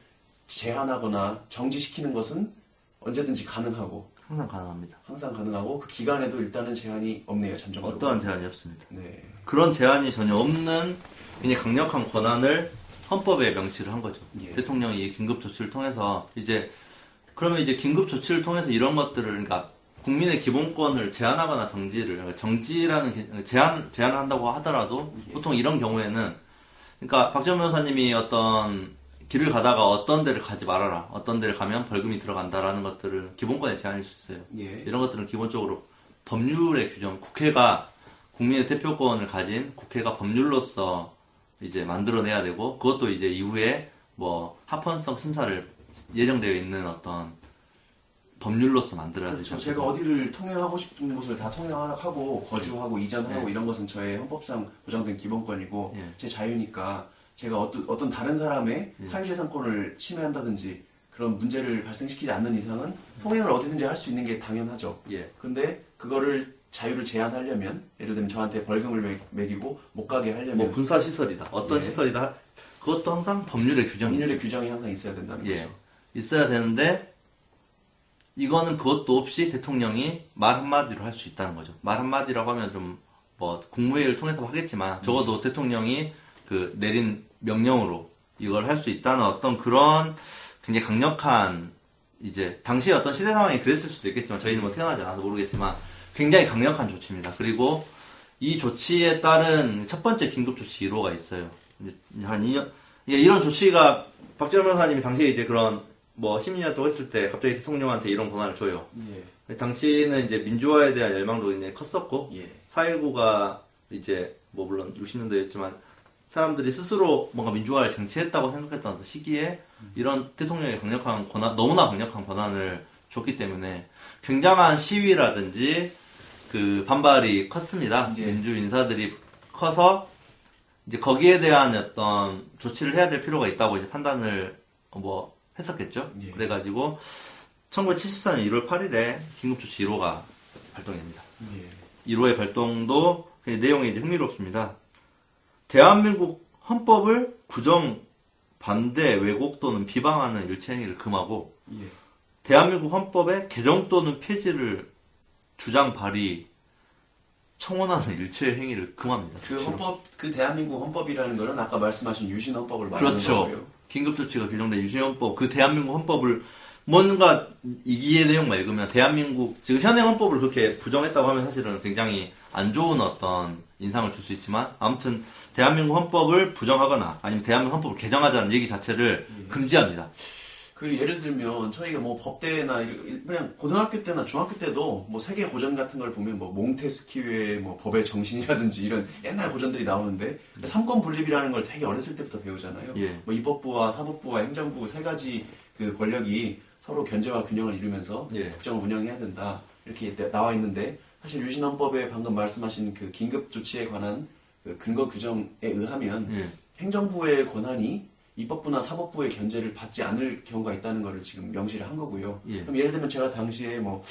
제한하거나 정지시키는 것은 언제든지 가능하고 항상 가능합니다. 항상 가능하고 그 기간에도 일단은 제한이 없네요. 잠정적으로. 어떠한 제한이 없습니다. 네. 그런 제한이 전혀 없는 굉장히 강력한 권한을 헌법에 명시를 한 거죠. 예. 대통령이 긴급조치를 통해서 이제, 그러면 이제 긴급조치를 통해서 이런 것들을, 그러니까 국민의 기본권을 제한하거나 정지를, 정지라는, 제한, 제한을 한다고 하더라도, 예. 보통 이런 경우에는, 그러니까 박재현 변호사님이 어떤 길을 가다가 어떤 데를 가지 말아라, 어떤 데를 가면 벌금이 들어간다라는 것들은 기본권의 제한일 수 있어요. 예. 이런 것들은 기본적으로 법률의 규정, 국회가 국민의 대표권을 가진 국회가 법률로서 이제 만들어내야 되고, 그것도 이제 이후에 뭐 합헌성 심사를 예정되어 있는 어떤 법률로서 만들어야 되죠. 그렇죠. 제가 어디를 통행하고 싶은 곳을 다 통행하고 거주하고 네. 이전하고 네. 이런 것은 저의 헌법상 보장된 기본권이고 네. 제 자유니까 제가 어떤 어떤 다른 사람의 네. 사유재산권을 침해한다든지 그런 문제를 발생시키지 않는 이상은 통행을 어디든지 할 수 있는 게 당연하죠. 예. 근데 그거를 자유를 제한하려면 예를 들면 저한테 벌금을 매기고 못 가게 하려면 뭐 군사 시설이다. 어떤 예. 시설이다. 그것도 항상 법률의 규정이 법률의 있어요. 규정이 항상 있어야 된다는 예. 거죠. 있어야 되는데 이거는 그것도 없이 대통령이 말 한마디로 할 수 있다는 거죠. 말 한마디라고 하면 좀 뭐 국무회의를 통해서 하겠지만 적어도 음. 대통령이 그 내린 명령으로 이걸 할 수 있다는 어떤 그런 굉장히 강력한 이제 당시 어떤 시대 상황이 그랬을 수도 있겠지만 저희는 뭐 태어나지 않아서 모르겠지만 굉장히 강력한 조치입니다. 그리고 이 조치에 따른 첫 번째 긴급조치 일 호가 있어요. 한 이 년 이런 조치가 박재현 변호사님이 당시에 이제 그런 뭐 심리활동 했을 때 갑자기 대통령한테 이런 권한을 줘요. 예. 당시는 이제 민주화에 대한 열망도 이제 컸었고 예. 사 일구가 이제 뭐 물론 육십 년대였지만 사람들이 스스로 뭔가 민주화를 쟁취했다고 생각했던 시기에 이런 대통령의 강력한 권한, 너무나 강력한 권한을 줬기 때문에 굉장한 시위라든지 그 반발이 컸습니다. 예. 민주 인사들이 커서 이제 거기에 대한 어떤 조치를 해야 될 필요가 있다고 이제 판단을 뭐 했었겠죠. 예. 그래가지고 천구백칠십사 년 일월 팔일에 긴급조치 일 호가 발동됩니다. 예. 일 호의 발동도 내용이 이제 흥미롭습니다. 대한민국 헌법을 구정, 반대, 왜곡 또는 비방하는 일체행위를 금하고 예. 대한민국 헌법의 개정 또는 폐지를 주장, 발의, 청원하는 일체행위를 금합니다. 그 헌법, 그 대한민국 헌법이라는 거는 아까 말씀하신 유신 헌법을 말하는 그렇죠. 거고요. 긴급조치가 규정된 유신 헌법, 그 대한민국 헌법을 뭔가 이기의 내용만 읽으면 대한민국, 지금 현행 헌법을 그렇게 부정했다고 하면 사실은 굉장히 안 좋은 어떤 인상을 줄 수 있지만 아무튼 대한민국 헌법을 부정하거나 아니면 대한민국 헌법을 개정하자는 얘기 자체를 예. 금지합니다. 그 예를 들면 저희가 뭐 법대나 그냥 고등학교 때나 중학교 때도 뭐 세계 고전 같은 걸 보면 뭐 몽테스키유의 뭐 법의 정신이라든지 이런 옛날 고전들이 나오는데 삼권 분립이라는 걸 되게 어렸을 때부터 배우잖아요. 예. 뭐 입법부와 사법부와 행정부 세 가지 그 권력이 서로 견제와 균형을 이루면서 예. 국정을 운영해야 된다 이렇게 나와 있는데 사실 유신 헌법에 방금 말씀하신 그 긴급 조치에 관한 그 근거 규정에 의하면 예. 행정부의 권한이 입법부나 사법부의 견제를 받지 않을 경우가 있다는 것을 지금 명시를 한 거고요. 예. 그럼 예를 들면 제가 당시에 뭐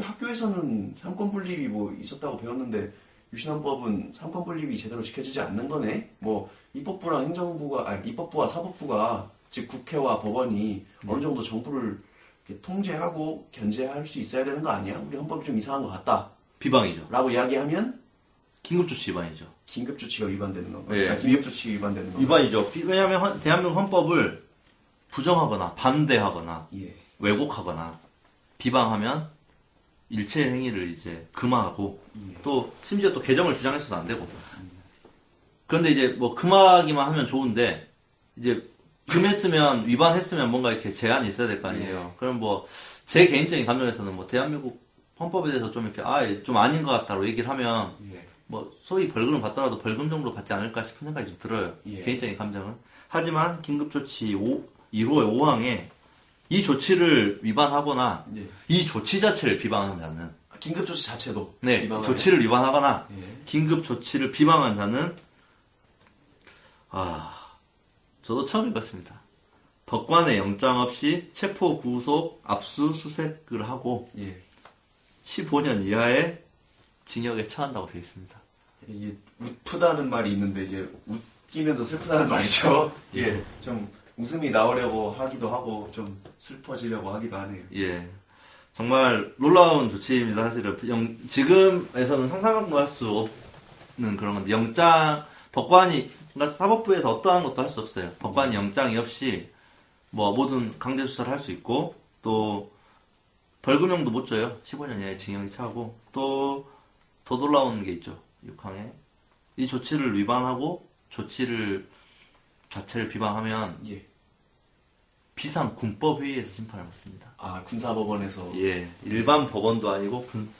학교에서는 삼권분립이 뭐 있었다고 배웠는데 유신헌법은 삼권분립이 제대로 지켜지지 않는 거네. 뭐 입법부랑 행정부가 아니 입법부와 사법부가 즉 국회와 법원이 음. 어느 정도 정부를 이렇게 통제하고 견제할 수 있어야 되는 거 아니야? 우리 헌법이 좀 이상한 것 같다. 비방이죠. 라고 이야기하면 긴급조치 위반이죠. 긴급조치가 위반되는 건가요? 예. 긴급조치 위반되는 건가요? 위반이죠. 왜냐하면 대한민국 헌법을 부정하거나 반대하거나 예. 왜곡하거나 비방하면 일체 행위를 이제 금하고 예. 또 심지어 또 개정을 주장해서도 안 되고 그런데 이제 뭐 금하기만 하면 좋은데 이제 금했으면 위반했으면 뭔가 이렇게 제한이 있어야 될 거 아니에요. 예. 그럼 뭐 제 개인적인 감정에서는 뭐 대한민국 헌법에 대해서 좀 이렇게 아 좀 아닌 것 같다고 얘기를 하면. 예. 뭐 소위 벌금을 받더라도 벌금 정도로 받지 않을까 싶은 생각이 좀 들어요. 예. 개인적인 감정은. 하지만 긴급조치 일 호의 오 항에 이 조치를 위반하거나 예. 이 조치 자체를 비방하는 자는 아, 긴급조치 자체도 네, 비방하네. 조치를 위반하거나 예. 긴급조치를 비방한 자는 아 저도 처음 읽었습니다. 법관의 영장 없이 체포, 구속, 압수, 수색을 하고 예. 십오 년 이하의 징역에 처한다고 되어 있습니다. 이게 웃프다는 말이 있는데 이게 웃기면서 슬프다는 말이죠. 예, 좀 웃음이 나오려고 하기도 하고 좀 슬퍼지려고 하기도 하네요. 예, 정말 놀라운 조치입니다. 사실은 영, 지금에서는 상상도 할 수 없는 그런 건데 영장 법관이 그러니까 사법부에서 어떠한 것도 할 수 없어요. 법관이 영장이 없이 뭐 모든 강제 수사를 할 수 있고 또 벌금형도 못 줘요. 십오 년 이하의 징역이 차고, 또 더 놀라운 게 있죠. 육 항에 이 조치를 위반하고 조치를 자체를 비방하면 예. 비상 군법회의에서 심판을 받습니다. 아, 군사법원에서. 예, 일반 법원도 아니고 군,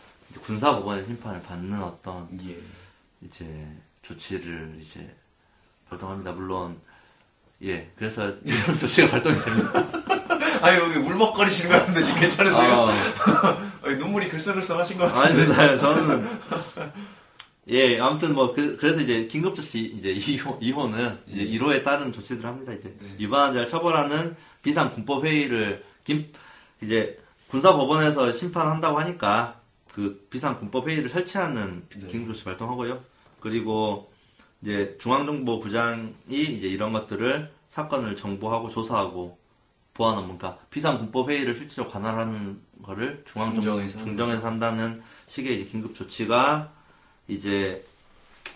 군사법원의 심판을 받는 어떤 예. 이제 조치를 이제 발동합니다. 물론 예, 그래서 이런 조치가 발동이 됩니다. 아니, 여기 울먹거리시는 것 같은데 지금 괜찮으세요? 아, 아니, 눈물이 글썽글썽 하신 것 같은데. 아니, 저는 예, 아무튼 뭐 그, 그래서 이제 긴급조치 이제 이 호는 이제 일 호에 따른 조치들을 합니다. 이제 네. 위반자를 처벌하는 비상 군법 회의를 김 이제 군사 법원에서 심판한다고 하니까 그 비상 군법 회의를 설치하는 네. 긴급조치 발동하고요. 그리고 이제 중앙정보부장이 이제 이런 것들을 사건을 정보하고 조사하고 보완하는 뭔가 비상 군법 회의를 실제로 관할하는 거를 중앙정보 중정에서 한다는 식의 이제 긴급조치가 이제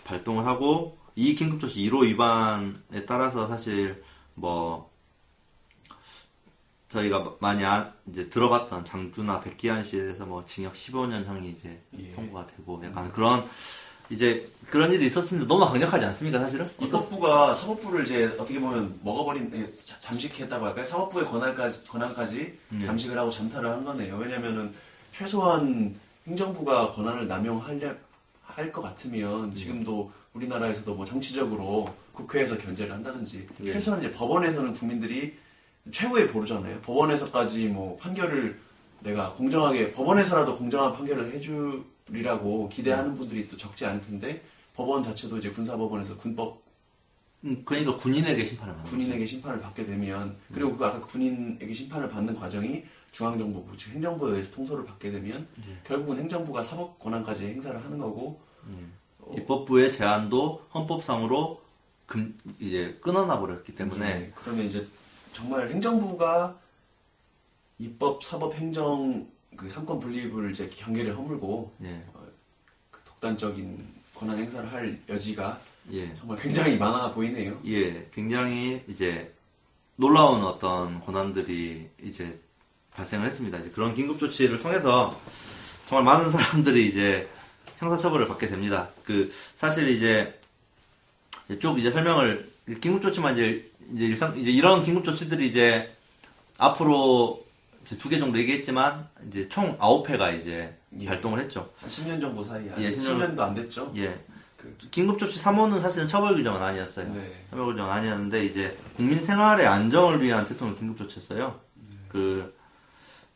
발동을 하고, 이 긴급조치 일 호 위반에 따라서 사실 뭐 저희가 많이 아, 이제 들어봤던 장주나 백기환씨에서 뭐 징역 십오 년형이 이제 예. 선고가 되고 약간 음. 그런 이제 그런 일이 있었습니다. 너무 강력하지 않습니까, 사실은? 이 법부가 사법부를 이제 어떻게 보면 먹어버린, 잠식했다고 할까요? 사법부의 권한까지 권한까지 음. 잠식을 하고 잠탈을 한 거네요. 왜냐면은 최소한 행정부가 권한을 남용하려 할 것 같으면 지금도 우리나라에서도 뭐 정치적으로 국회에서 견제를 한다든지 예. 최소한 이제 법원에서는 국민들이 최후의 보루잖아요. 법원에서까지 뭐 판결을 내가 공정하게 법원에서라도 공정한 판결을 해주리라고 기대하는 분들이 또 적지 않을 텐데 법원 자체도 이제 군사법원에서 군법 음, 그러니까 군인에게 심판을 받는 군인에게 거죠. 심판을 받게 되면 그리고 그 아까 군인에게 심판을 받는 과정이 중앙정보부 즉 행정부에 의해서 통솔을 받게 되면 예. 결국은 행정부가 사법 권한까지 행사를 하는 거고. 예. 입법부의 제한도 헌법상으로 금, 이제 끊어놔 버렸기 때문에 네. 그러면 이제 정말 행정부가 입법, 사법, 행정 그 삼권 분립을 이제 경계를 허물고 예. 어, 그 독단적인 권한 행사를 할 여지가 예. 정말 굉장히 많아 보이네요. 예, 굉장히 이제 놀라운 어떤 권한들이 이제 발생을 했습니다. 이제 그런 긴급조치를 통해서 정말 많은 사람들이 이제 형사처벌을 받게 됩니다. 그, 사실 이제, 쭉 이제 설명을, 긴급조치만 이제, 이제 일상, 이제 이런 긴급조치들이 이제, 앞으로 이제 두 개 정도 얘기했지만, 이제 총 아홉 회가 이제 예. 발동을 했죠. 한 십 년 정도 사이에. 예, 십 년, 십 년도 안 됐죠? 예. 그... 긴급조치 삼 호는 사실은 처벌 규정은 아니었어요. 네. 처벌 규정은 아니었는데, 이제, 국민 생활의 안정을 위한 대통령 긴급조치였어요. 네. 그,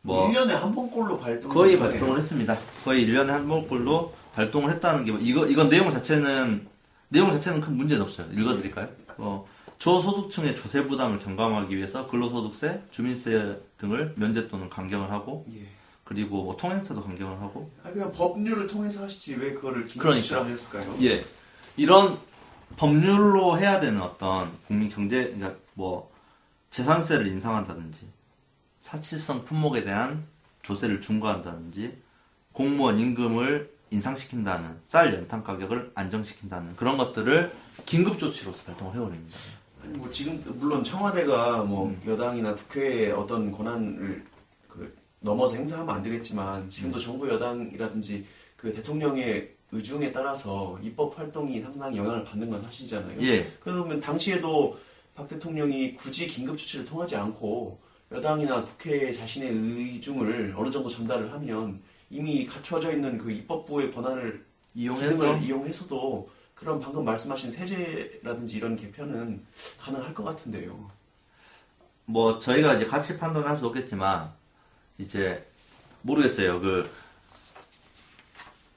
뭐 일 년에 한 번꼴로 발동을 거의 발동을 했습니다. 거의 일 년에 한 번꼴로 발동을 했다는 게 이거 이건 내용 자체는 내용 자체는 큰 문제는 없어요. 읽어드릴까요? 어, 저소득층의 조세 부담을 경감하기 위해서 근로소득세, 주민세 등을 면제 또는 감경을 하고 예. 그리고 뭐 통행세도 감경을 하고. 아, 그냥 법률을 통해서 하시지 왜 그거를 긴급조치라고 했을까요? 예, 이런 법률로 해야 되는 어떤 국민 경제, 그러니까 뭐 재산세를 인상한다든지. 사치성 품목에 대한 조세를 중과한다든지, 공무원 임금을 인상시킨다는, 쌀 연탄 가격을 안정시킨다는 그런 것들을 긴급조치로서 발동을 해버립니다. 아니, 뭐 지금 물론 청와대가 뭐 음. 여당이나 국회의 어떤 권한을 그 넘어서 행사하면 안 되겠지만 지금도 음. 정부 여당이라든지 그 대통령의 의중에 따라서 입법 활동이 상당히 영향을 받는 건 사실이잖아요. 예. 그러면 당시에도 박 대통령이 굳이 긴급조치를 통하지 않고 여당이나 국회에 자신의 의중을 어느 정도 전달을 하면 이미 갖춰져 있는 그 입법부의 권한을 이용해서 이용해서도 그런 방금 말씀하신 세제라든지 이런 개편은 가능할 것 같은데요. 뭐 저희가 이제 같이 판단할 수 없겠지만 이제 모르겠어요. 그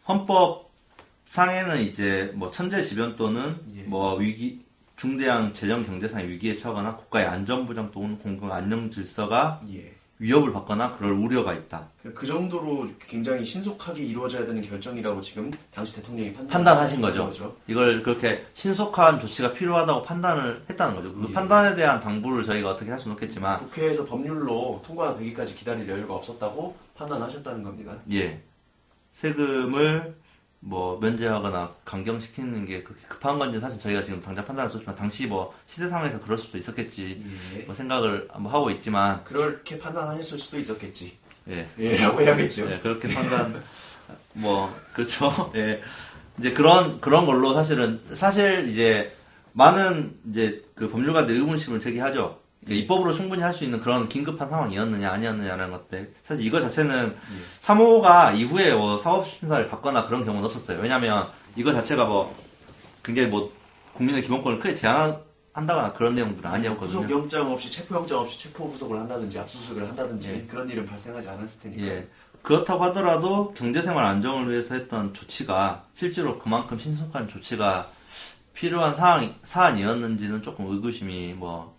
헌법상에는 이제 뭐 천재지변 또는 예. 뭐 위기 중대한 재정경제상의 위기에 처하거나 국가의 안전보장 또는 공공 안녕질서가 예. 위협을 받거나 그럴 우려가 있다. 그 정도로 굉장히 신속하게 이루어져야 되는 결정이라고 지금 당시 대통령이 판단 판단하신 거죠. 거죠. 이걸 그렇게 신속한 조치가 필요하다고 판단을 했다는 거죠. 그 예. 판단에 대한 당부를 저희가 어떻게 할 수는 없겠지만 국회에서 법률로 통과가 되기까지 기다릴 여유가 없었다고 판단하셨다는 겁니다. 예, 세금을 뭐 면제하거나 감경시키는 게 그렇게 급한 건지 사실 저희가 지금 당장 판단할 수 없지만 당시 뭐 시대상에서 그럴 수도 있었겠지 예. 뭐 생각을 한번 하고 있지만 그렇게 판단하셨을 수도 있었겠지 예, 예, 라고 해야겠죠. 예, 그렇게 판단, 뭐, 그렇죠. 예. 이제 그런, 그런 걸로 사실은, 사실 이제 많은 이제 그 법률가들 의문심을 제기하죠. 그러니까 입법으로 충분히 할 수 있는 그런 긴급한 상황이었느냐, 아니었느냐라는 것들. 사실 이거 자체는 예. 삼 호가 이후에 뭐 사법심사를 받거나 그런 경우는 없었어요. 왜냐면 이거 자체가 뭐 굉장히 뭐 국민의 기본권을 크게 제한한다거나 그런 내용들은 아니었거든요. 구속영장 없이, 체포영장 없이 체포구속을 한다든지 압수수색을 한다든지 예. 그런 일은 발생하지 않았을 테니까. 예. 그렇다고 하더라도 경제생활 안정을 위해서 했던 조치가 실제로 그만큼 신속한 조치가 필요한 사항, 사안이었는지는 조금 의구심이 뭐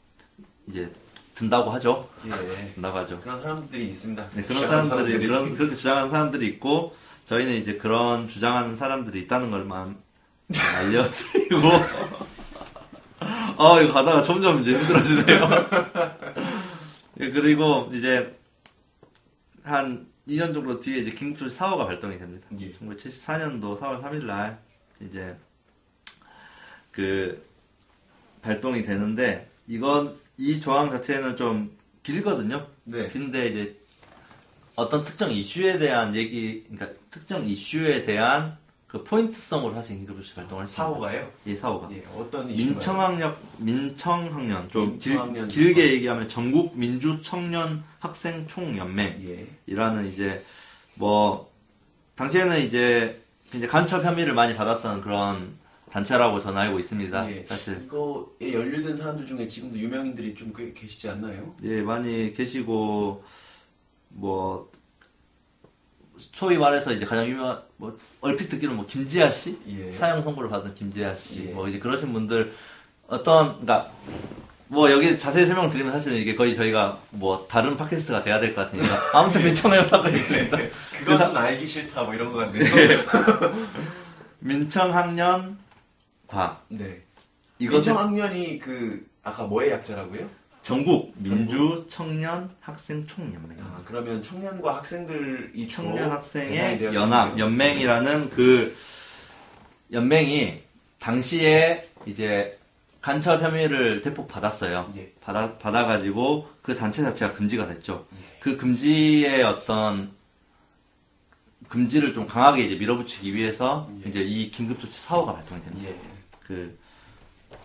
이제 든다고 하죠. 예. 든다고 하죠. 그런 사람들이 있습니다. 네, 그런 사람들이, 사람들이 그런 있습니다. 그렇게 주장하는 사람들이 있고 저희는 이제 그런 주장하는 사람들이 있다는 걸만 알려드리고 아 이거 가다가 점점 이제 힘들어지네요. 그리고 이제 한 이 년 정도 뒤에 이제 긴급조치 사 호가 발동이 됩니다. 예. 천구백칠십사 년도 사월 삼일날 이제 그 발동이 되는데 이건 이 조항 자체는 좀 길거든요. 네. 근데 이제 어떤 특정 이슈에 대한 얘기, 그러니까 특정 이슈에 대한 그 포인트성으로 사실 긴급조치 발동을 했습니다. 사 호가요? 예, 사 호가. 예, 어떤 이슈? 민청학련, 민청학련. 좀 민청학련 길, 길게 얘기하면 전국 민주청년학생총연맹이라는 예. 이제 뭐 당시에는 이제 이제 간첩 혐의를 많이 받았던 그런 단체라고 저는 알고 있습니다. 예, 사실 이거에 연루된 사람들 중에 지금도 유명인들이 좀 꽤 계시지 않나요? 예, 많이 계시고 뭐. 소위 말해서 이제 가장 유명한 뭐 얼핏 듣기로는 뭐 김지아 씨 예. 사형 선고를 받은 김지아 씨 뭐 예. 이제 그러신 분들 어떤 그러니까 뭐 여기 자세히 설명드리면 사실은 이게 거의 저희가 뭐 다른 팟캐스트가 돼야 될 것 같으니까 아무튼 민청학련 사건이 있습니다. 그것은 알기 싫다 뭐 이런 거 같네요. 네. 민청학련과 네. 민청학련이 그 아까 뭐의 약자라고요? 전국 민주 청년 학생 총연맹. 아, 그러면 청년과 학생들이 청년 학생의 연합 연맹이라는 그 연맹이 당시에 이제 간첩 혐의를 대폭 받았어요. 예. 받아 받아 가지고 그 단체 자체가 금지가 됐죠. 예. 그 금지의 어떤 금지를 좀 강하게 이제 밀어붙이기 위해서 예. 이제 이 긴급조치 사 호가 발동이 됩니다. 예. 그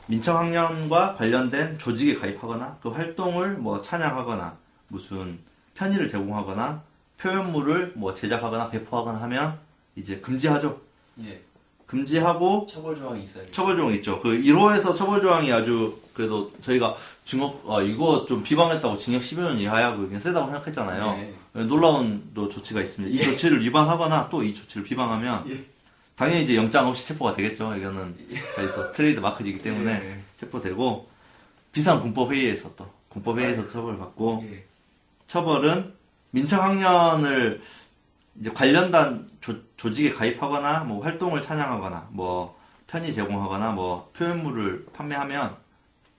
민청학련과 관련된 조직에 가입하거나 그 활동을 뭐 찬양하거나 무슨 편의를 제공하거나 표현물을 뭐 제작하거나 배포하거나 하면 이제 금지하죠. 예. 금지하고 처벌 조항이 있어요. 처벌 조항이 있죠. 그 일 호에서 처벌 조항이 아주 그래도 저희가 징역 아 이거 좀 비방했다고 징역 십여 년 이하야 그냥 세다고 생각했잖아요. 예. 놀라운 또 조치가 있습니다. 예. 이 조치를 위반하거나 또 이 조치를 비방하면 예. 당연히 이제 영장 없이 체포가 되겠죠. 이거는 저희서 트레이드 마크이기 때문에 예. 체포되고 비상 군법 회의에서 또 군법 회의에서 처벌받고 예. 처벌은 민청학련을 이제 관련단 조, 조직에 가입하거나 뭐 활동을 찬양하거나 뭐 편의 제공하거나 뭐 표현물을 판매하면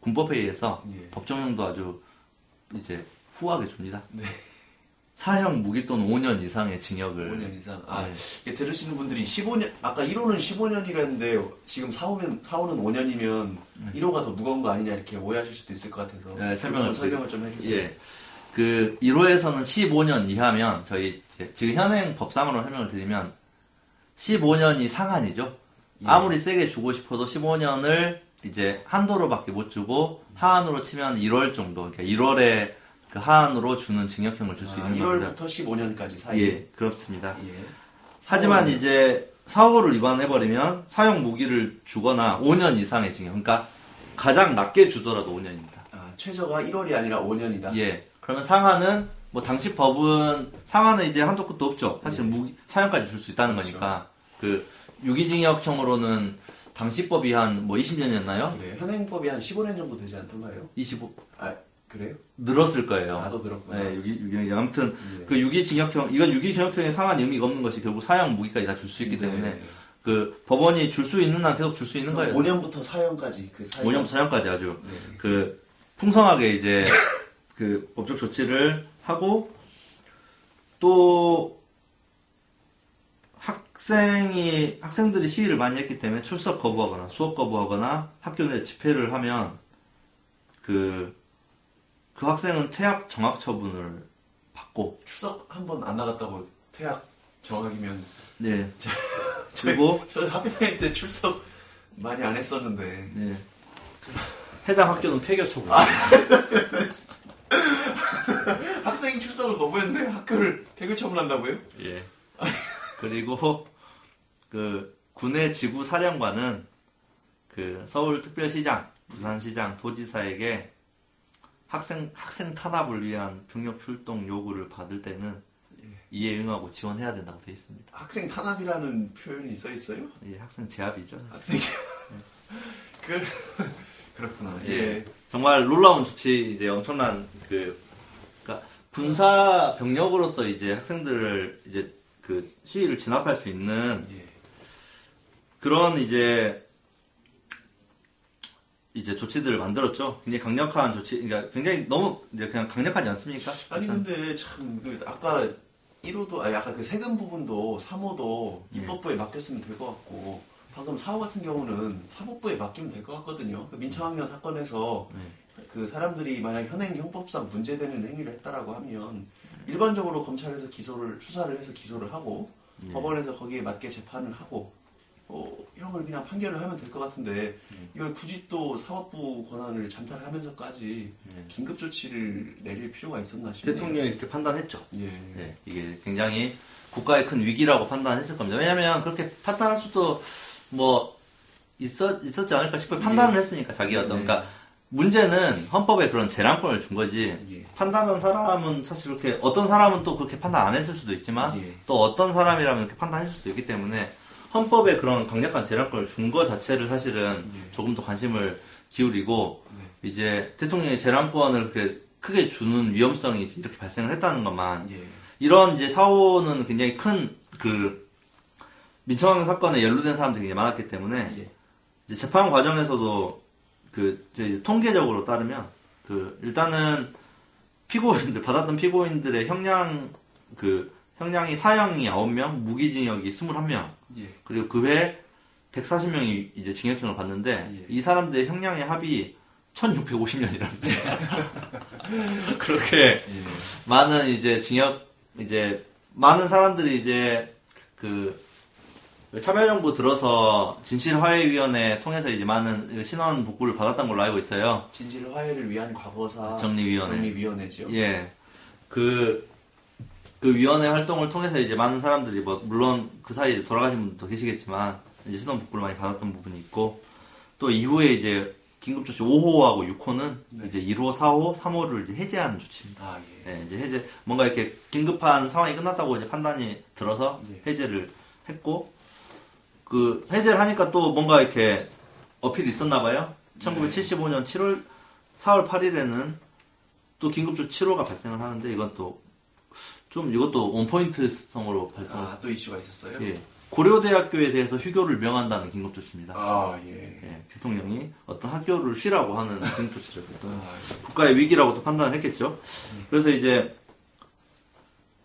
군법 회의에서 예. 법정형도 아주 이제 후하게 줍니다. 네. 사형 무기 또는 오 년 이상의 징역을. 오 년 이상. 아, 네. 이게 들으시는 분들이 십오 년, 아까 일 호는 십오 년이라는데 지금 사 호면, 사 호는 오 년이면 네. 일 호가 더 무거운 거 아니냐 이렇게 오해하실 수도 있을 것 같아서. 네, 설명을, 설명을 좀 해주세요. 예. 그 일 호에서는 십오 년 이하면 저희 지금 현행 법상으로 설명을 드리면 십오 년이 상한이죠. 예. 아무리 세게 주고 싶어도 십오 년을 이제 한도로밖에 못 주고 하한으로 치면 일 월 정도. 그러니까 일 월에 그 하한으로 주는 징역형을 줄 수 아, 있는 겁니다. 일 월부터 십오 년까지 사이. 예, 그렇습니다. 예. 하지만 오. 이제 사 호를 위반해버리면 사형 무기를 주거나 오 년 이상의 징역. 그러니까 가장 낮게 주더라도 오 년입니다. 아, 최저가 일 월이 아니라 오 년이다. 예. 그러면 상한은 뭐 당시 법은 상한은 이제 한도 끝도 없죠. 사실 예. 무기 사형까지 줄 수 있다는 그렇죠. 거니까 그 유기징역형으로는 당시 법이 한 뭐 이십 년이었나요? 네, 현행법이 한 십오 년 정도 되지 않던가요? 이십오. 아. 그래요? 늘었을 거예요. 나도 늘었구나. 네, 유기, 유기, 아무튼, 예. 그 유기징역형, 이건 유기징역형에 상한 의미가 없는 것이 결국 사형 무기까지 다 줄 수 있기 때문에, 네. 그 법원이 줄 수 있는 한 계속 줄 수 있는 거예요. 오 년부터 사형까지, 그 사형. 오 년부터 사형까지 아주, 네. 그, 풍성하게 이제, 그, 법적 조치를 하고, 또, 학생이, 학생들이 시위를 많이 했기 때문에 출석 거부하거나 수업 거부하거나 학교 내 집회를 하면, 그, 그 학생은 퇴학 정학 처분을 받, 받고 추석 한번 안 나갔다고 퇴학 정학이면 네. 저, 그리고 저는 학교다닐 때 출석 많이 안 했었는데 네. 해당 학교는 폐교 처분. 아, 학생이 출석을 거부했는데 학교를 폐교 처분한다고요? 예. 그리고 그 군의 지구 사령관은 그 서울특별시장, 부산시장, 도지사에게 학생 학생 탄압을 위한 병력 출동 요구를 받을 때는 예. 이에 응하고 지원해야 된다고 되어 있습니다. 학생 탄압이라는 표현이 써 있어요? 예, 학생 제압이죠. 학생 제압. 그 그렇구나. 예. 예. 정말 놀라운 조치, 이제 엄청난 그 그러니까 군사 병력으로서 이제 학생들을 이제 그 시위를 진압할 수 있는 예. 그런 이제 이제 조치들을 만들었죠. 굉장히 강력한 조치, 그러니까 굉장히 너무 이제 그냥 강력하지 않습니까? 아니 일단. 근데 참 그 아까 일 호도 아니 아까 그 세금 부분도 삼 호도 입법부에 예. 맡겼으면 될 것 같고. 방금 사호 같은 경우는 사법부에 맡기면 될 것 같거든요. 그 민청학련 사건에서 네. 그 사람들이 만약 현행 형법상 문제되는 행위를 했다라고 하면 일반적으로 검찰에서 기소를 수사를 해서 기소를 하고 네. 법원에서 거기에 맞게 재판을 하고 어, 형을 그냥 판결을 하면 될 것 같은데 네. 이걸 굳이 또 사법부 권한을 잠탈하면서까지 네. 긴급 조치를 내릴 필요가 있었나 싶네요. 대통령이 이렇게 판단했죠. 예. 네. 이게 굉장히 국가의 큰 위기라고 판단했을 겁니다. 왜냐하면 그렇게 판단할 수도 뭐 있었, 있었지 않을까 싶어요. 판단을 예. 했으니까 자기가. 예. 그러니까 문제는 헌법에 그런 재량권을 준 거지 예. 판단한 사람은 사실 그렇게 어떤 사람은 또 그렇게 판단 안 했을 수도 있지만 예. 또 어떤 사람이라면 그렇게 판단했을 수도 있기 때문에 헌법에 그런 강력한 재량권을 준 거 자체를 사실은 예. 조금 더 관심을 기울이고 예. 이제 대통령이 재량권을 그렇게 크게 주는 위험성이 이렇게 발생을 했다는 것만 예. 이런 이제 사호는 굉장히 큰 그 민청학련 사건에 연루된 사람들이 많았기 때문에 예. 이제 재판 과정에서도 그 이제 통계적으로 따르면 그 일단은 피고인들 받았던 피고인들의 형량 그 형량이 사형이 아홉 명, 무기징역이 이십일 명 예. 그리고 그 외 백사십 명이 이제 징역형을 받는데 예. 이 사람들의 형량의 합이 천육백오십 년이랍니다. 그렇게 예. 많은 이제 징역 이제 많은 사람들이 이제 그 참여정부 들어서 진실화해위원회 통해서 이제 많은 신원 복구를 받았던 걸로 알고 있어요. 진실화해를 위한 과거사 정리위원회. 정리위원회죠. 예. 그, 그 위원회 활동을 통해서 이제 많은 사람들이 뭐, 물론 그 사이에 돌아가신 분도 계시겠지만, 이제 신원 복구를 많이 받았던 부분이 있고, 또 이후에 이제 긴급조치 오 호하고 육 호는 네. 이제 일 호, 사 호, 삼 호를 이제 해제하는 조치입니다. 아, 예. 예. 이제 해제, 뭔가 이렇게 긴급한 상황이 끝났다고 이제 판단이 들어서 예. 해제를 했고, 그 해제를 하니까 또 뭔가 이렇게 어필이 있었나 봐요. 네. 천구백칠십오 년 칠월 사월 팔 일에는 또 긴급조치 칠 호가 발생을 하는데 이건 또 좀 이것도 원포인트성으로 발생. 아, 또 이슈가 있었어요? 예. 고려대학교에 대해서 휴교를 명한다는 긴급조치입니다. 아, 예. 예. 대통령이 어떤 학교를 쉬라고 하는 긴급조치를 아, 예. 국가의 위기라고 또 판단을 했겠죠. 예. 그래서 이제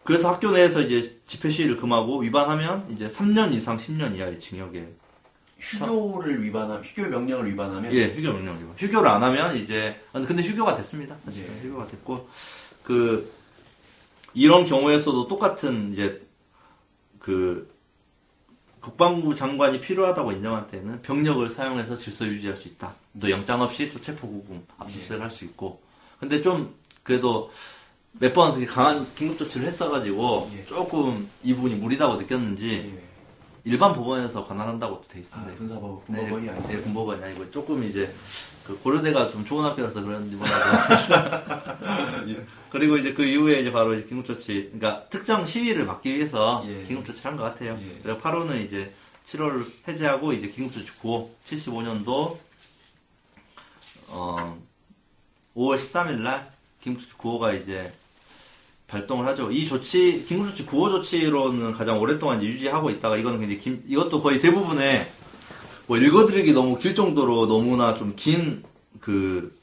그래서 학교 내에서 이제 집회 시위를 금하고 위반하면 이제 삼 년 이상 십 년 이하의 징역에 휴교를 위반하면 휴교 명령을 위반하면 예 휴교 명령을 위반 휴교를 안 하면 이제 근데 휴교가 됐습니다. 사실 예. 휴교가 됐고 그 이런 경우에서도 똑같은 이제 그 국방부 장관이 필요하다고 인정할 때는 병력을 사용해서 질서 유지할 수 있다. 또 영장 없이 또 체포구금 압수수색을 예. 할 수 있고 근데 좀 그래도 몇 번 그렇게 강한 긴급조치를 했어가지고 예. 조금 이 부분이 무리다고 느꼈는지 예. 일반 법원에서 관할한다고 돼 있습니다. 아, 군사법 군법원이 네, 아니고 네, 군법원이 아니고 조금 이제 그 고려대가 좀 좋은 학교라서 그런지 몰라도 예. 그리고 이제 그 이후에 이제 바로 이제 긴급조치 그러니까 특정 시위를 막기 위해서 예. 긴급조치를 한 것 같아요. 예. 그리고 팔 호는 이제 칠 월 해제하고 이제 긴급조치 구 호 칠십오 년도 어 오월 십삼 일 날 긴급조치 구 호가 이제 발동을 하죠. 이 조치, 긴급조치 구 호 조치로는 가장 오랫동안 이제 유지하고 있다가 이거는 굉장히 긴, 이것도 거의 대부분의 뭐 읽어드리기 너무 길 정도로 너무나 좀 긴 그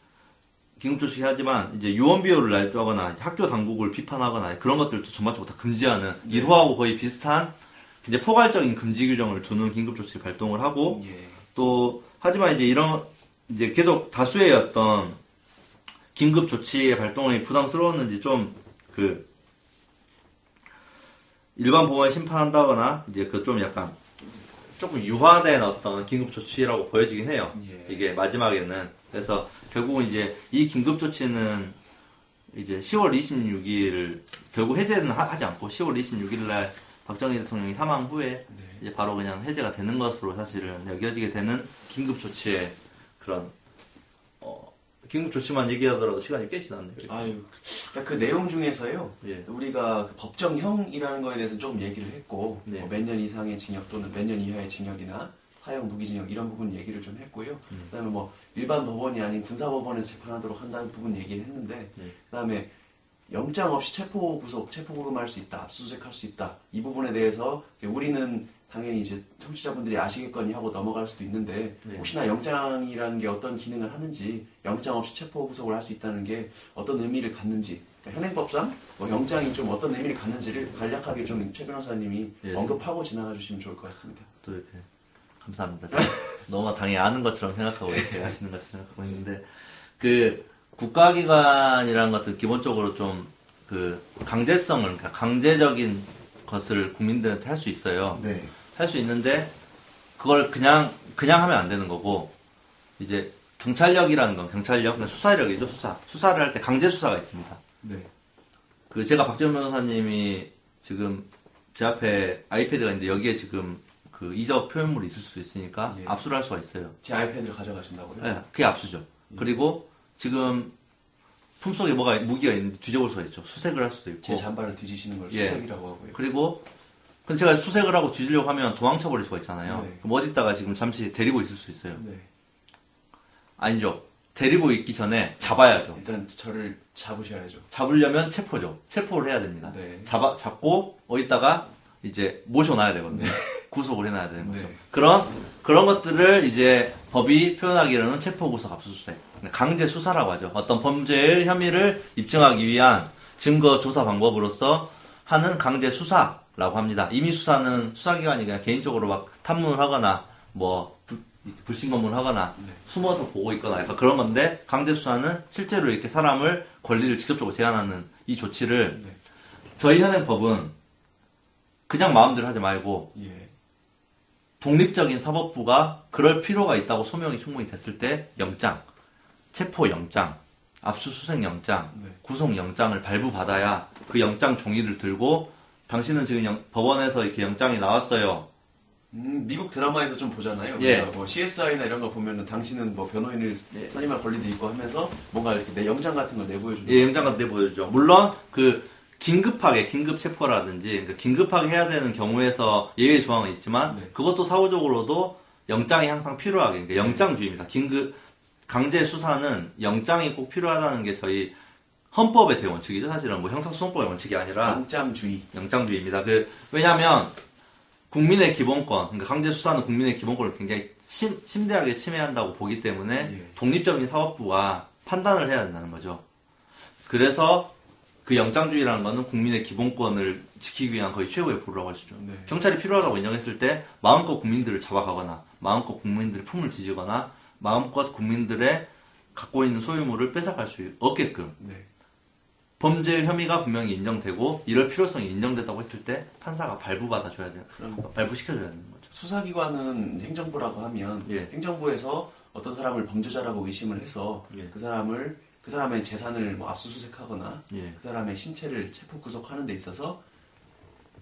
긴급조치 하지만 이제 유언비어를 날조하거나 학교 당국을 비판하거나 그런 것들도 전반적으로 다 금지하는 예. 일 호하고 거의 비슷한 굉장히 포괄적인 금지 규정을 두는 긴급조치 발동을 하고 예. 또 하지만 이제 이런 이제 계속 다수의 어떤 긴급조치의 발동이 부담스러웠는지 좀 그 일반 법원에 심판한다거나 이제 그 좀 약간 조금 유화된 어떤 긴급조치라고 보여지긴 해요. 예. 이게 마지막에는. 그래서 결국은 이제 이 긴급조치는 이제 시월 이십육일 결국 해제는 하, 하지 않고 시월 이십육일날 박정희 대통령이 사망 후에 네. 이제 바로 그냥 해제가 되는 것으로 사실은 여겨지게 되는 긴급조치의 그런 어, 긴급조치만 얘기하더라도 시간이 꽤 지났네요. 아유, 그 내용 중에서요. 예. 우리가 그 법정형이라는 거에 대해서 조금 얘기를 했고 네. 뭐 몇 년 이상의 징역 또는 몇 년 이하의 징역이나 사형 무기징역 이런 부분 얘기를 좀 했고요. 음. 그다음에 뭐 일반 법원이 아닌 군사법원에서 재판하도록 한다는 부분 얘기를 했는데 네. 그다음에 영장 없이 체포 구속, 체포 구금할 수 있다, 압수수색할 수 있다. 이 부분에 대해서 우리는 당연히 이제 청취자분들이 아시겠거니 하고 넘어갈 수도 있는데 네. 혹시나 영장이라는 게 어떤 기능을 하는지, 영장 없이 체포 구속을 할 수 있다는 게 어떤 의미를 갖는지, 그러니까 현행법상 뭐 영장이 좀 어떤 의미를 갖는지를 간략하게 좀 최 변호사님이 네. 언급하고 지나가 주시면 좋을 것 같습니다. 또 이렇게 감사합니다. 너무 당연히 아는 것처럼 생각하고 이렇게 하시는 것처럼 생각하고 있는데 그. 국가기관이라는 것도 기본적으로 좀 그 강제성을, 그러니까 강제적인 것을 국민들한테 할 수 있어요. 네. 할 수 있는데 그걸 그냥 그냥 하면 안 되는 거고, 이제 경찰력이라는 건 경찰력, 그러니까 수사력이죠. 수사 수사를 할 때 강제 수사가 있습니다. 네. 그 제가 박재현 변호사님이 지금 제 앞에 아이패드가 있는데 여기에 지금 그 이적 표현물이 있을 수도 있으니까 예. 압수를 할 수가 있어요. 제 아이패드를 가져가신다고요? 네, 그게 압수죠. 예. 그리고 지금 품속에 뭐가 무기가 있는데 뒤져볼 수가 있죠. 수색을 할 수도 있고. 제 잠바를 뒤지시는 걸 예. 수색이라고 하고요. 그리고 근데 제가 수색을 하고 뒤지려고 하면 도망쳐버릴 수가 있잖아요. 네. 그럼 어디 있다가 지금 잠시 데리고 있을 수 있어요. 네. 아니죠. 데리고 있기 전에 잡아야죠. 일단 저를 잡으셔야죠. 잡으려면 체포죠. 체포를 해야 됩니다. 네. 잡아, 잡고 어디 있다가 이제 모셔놔야 되거든요. 네. 구속을 해놔야 되는 거죠. 네. 그런 그런 것들을 이제 법이 표현하기로는 체포, 구속, 압수수색, 강제 수사라고 하죠. 어떤 범죄의 혐의를 입증하기 위한 증거 조사 방법으로서 하는 강제 수사라고 합니다. 임의 수사는 수사기관이 그냥 개인적으로 막 탐문을 하거나 뭐 불, 불신검문을 하거나 네. 숨어서 보고 있거나 약간 그런 건데, 강제 수사는 실제로 이렇게 사람을 권리를 직접적으로 제한하는 이 조치를 네. 저희 현행법은 그냥 마음대로 하지 말고 예. 독립적인 사법부가 그럴 필요가 있다고 소명이 충분히 됐을 때 영장, 체포영장, 압수수색영장, 네. 구속영장을 발부받아야 그 영장 종이를 들고 당신은 지금 영, 법원에서 이렇게 영장이 나왔어요. 음, 미국 드라마에서 좀 보잖아요. 예. 뭐 씨에스아이나 이런 거 보면은 당신은 뭐 변호인을 예. 선임할 권리도 있고 하면서 뭔가 이렇게 내 영장 같은 걸 내보여주죠. 예, 영장 같은 걸 내보여주죠. 물론 그 긴급하게, 긴급체포라든지 그러니까 긴급하게 해야 되는 경우에서 예외 조항은 있지만 네. 그것도 사후적으로도 영장이 항상 필요하게, 그러니까 영장주의입니다. 긴급 강제 수사는 영장이 꼭 필요하다는 게 저희 헌법의 대원칙이죠. 사실은 뭐 형사소송법의 원칙이 아니라 영장주의, 영장주의입니다. 그 왜냐하면 국민의 기본권, 그러니까 강제 수사는 국민의 기본권을 굉장히 심, 심대하게 침해한다고 보기 때문에 예. 독립적인 사법부가 판단을 해야 된다는 거죠. 그래서 그 영장주의라는 거는 국민의 기본권을 지키기 위한 거의 최고의 보루라고 할 수 있죠. 네. 경찰이 필요하다고 인정했을 때 마음껏 국민들을 잡아가거나 마음껏 국민들의 품을 뒤지거나 마음껏 국민들의 갖고 있는 소유물을 뺏어갈 수 없게끔 네. 범죄 혐의가 분명히 인정되고 이럴 필요성이 인정됐다고 했을 때 판사가 발부받아줘야 돼요. 발부시켜줘야 되는 거죠. 수사기관은 행정부라고 하면 예. 행정부에서 어떤 사람을 범죄자라고 의심을 해서 예. 그 사람을, 그 사람의 재산을 뭐 압수수색하거나 예. 그 사람의 신체를 체포 구속하는 데 있어서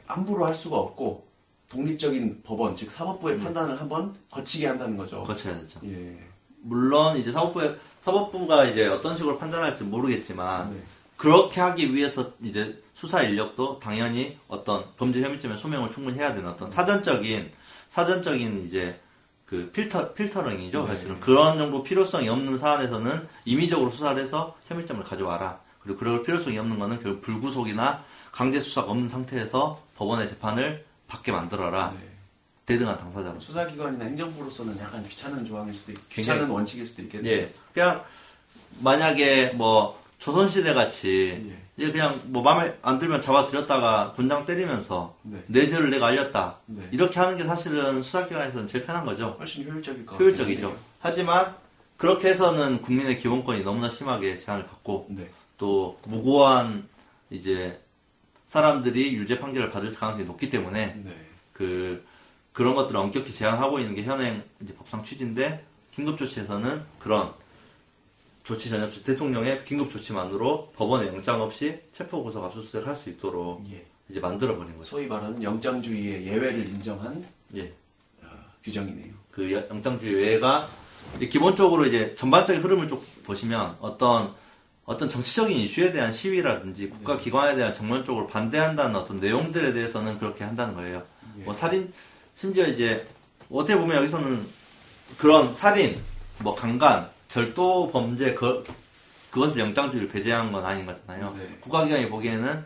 함부로 할 수가 없고 독립적인 법원, 즉 사법부의 예. 판단을 한번 거치게 한다는 거죠. 거쳐야 되죠. 예. 물론 이제 사법부의, 사법부가 이제 어떤 식으로 판단할지 모르겠지만 네. 그렇게 하기 위해서 이제 수사 인력도 당연히 어떤 범죄 혐의점에 소명을 충분히 해야 되는 어떤 사전적인 사전적인 이제 그 필터 필터링이죠. 네. 사실은 그런 정도 필요성이 없는 사안에서는 임의적으로 수사를 해서 혐의점을 가져와라. 그리고 그럴 필요성이 없는 거는 결국 불구속이나 강제 수사가 없는 상태에서 법원의 재판을 받게 만들어라. 네. 대등한 당사자로. 수사기관이나 행정부로서는 약간 귀찮은 조항일 수도 있고, 귀찮은 원칙일 수도 있겠네요. 예. 그냥, 만약에 뭐, 조선시대 같이, 예. 그냥 뭐, 마음에 안 들면 잡아들였다가 군장 때리면서, 네. 내 죄를 내가 알렸다. 네. 이렇게 하는 게 사실은 수사기관에서는 제일 편한 거죠. 훨씬 효율적일 것 같아요. 효율적이죠. 네. 하지만, 그렇게 해서는 국민의 기본권이 너무나 심하게 제한을 받고, 네. 또, 무고한, 이제, 사람들이 유죄 판결을 받을 가능성이 높기 때문에 네. 그 그런 것들을 엄격히 제한하고 있는 게 현행 이제 법상 취지인데 긴급조치에서는 그런 조치 전혀 없이 대통령의 긴급조치만으로 법원의 영장 없이 체포고소 압수수색을 할 수 있도록 예. 이제 만들어버린 거죠. 소위 말하는 영장주의의 예외를 인정한 예. 어, 규정이네요. 그 영장주의 예외가 기본적으로 이제 전반적인 흐름을 쭉 보시면 어떤 어떤 정치적인 이슈에 대한 시위라든지 국가기관에 대한 정면적으로 반대한다는 어떤 내용들에 대해서는 그렇게 한다는 거예요. 예. 뭐 살인, 심지어 이제 어떻게 보면 여기서는 그런 살인, 뭐 강간, 절도 범죄 그, 그것을 영장주의를 배제한 건 아닌 거잖아요. 네. 국가기관이 보기에는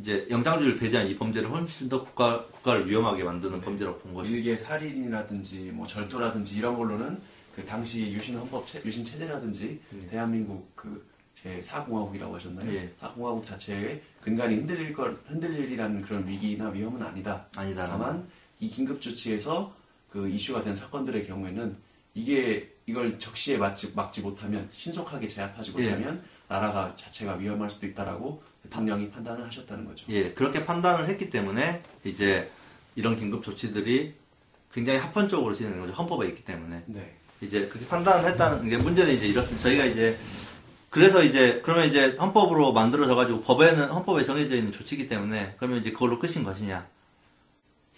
이제 영장주의를 배제한 이 범죄를 훨씬 더 국가, 국가를 위험하게 만드는 네. 범죄라고 본 거죠. 일개 살인이라든지 뭐 절도라든지 이런 걸로는 그 당시 유신 헌법, 유신 체제라든지 네. 대한민국 그 제사 공화국이라고 하셨나요? 예. 사 공화국 자체의 근간이 흔들릴 걸, 흔들리라는 그런 위기나 위험은 아니다. 아니다. 다만, 이 긴급조치에서 그 이슈가 된 사건들의 경우에는 이게, 이걸 적시에 막지, 막지 못하면, 신속하게 제압하지 못하면, 예. 나라가 자체가 위험할 수도 있다라고 대통령이 판단을 하셨다는 거죠. 예, 그렇게 판단을 했기 때문에, 이제, 이런 긴급조치들이 굉장히 합헌적으로 진행된 거죠. 헌법에 있기 때문에. 네. 이제, 그렇게 판단을 했다는 게 문제는 이제 이렇습니다. 저희가 이제, 그래서 이제 그러면 이제 헌법으로 만들어져 가지고 법에는 헌법에 정해져 있는 조치이기 때문에 그러면 이제 그걸로 끝인 것이냐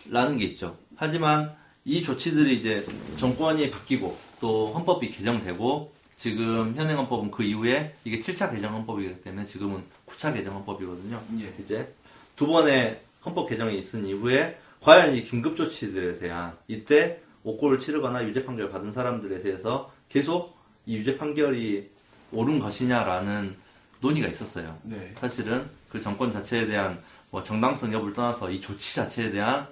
라는 게 있죠. 하지만 이 조치들이 이제 정권이 바뀌고 또 헌법이 개정되고 지금 현행 헌법은 그 이후에 이게 칠 차 개정 헌법이기 때문에 지금은 구 차 개정 헌법이거든요. 예. 이제 두 번의 헌법 개정이 있은 이후에 과연 이 긴급조치들에 대한 이때 옥고를 치르거나 유죄 판결을 받은 사람들에 대해서 계속 이 유죄 판결이 옳은 것이냐라는 논의가 있었어요. 네. 사실은 그 정권 자체에 대한 뭐 정당성 여부를 떠나서 이 조치 자체에 대한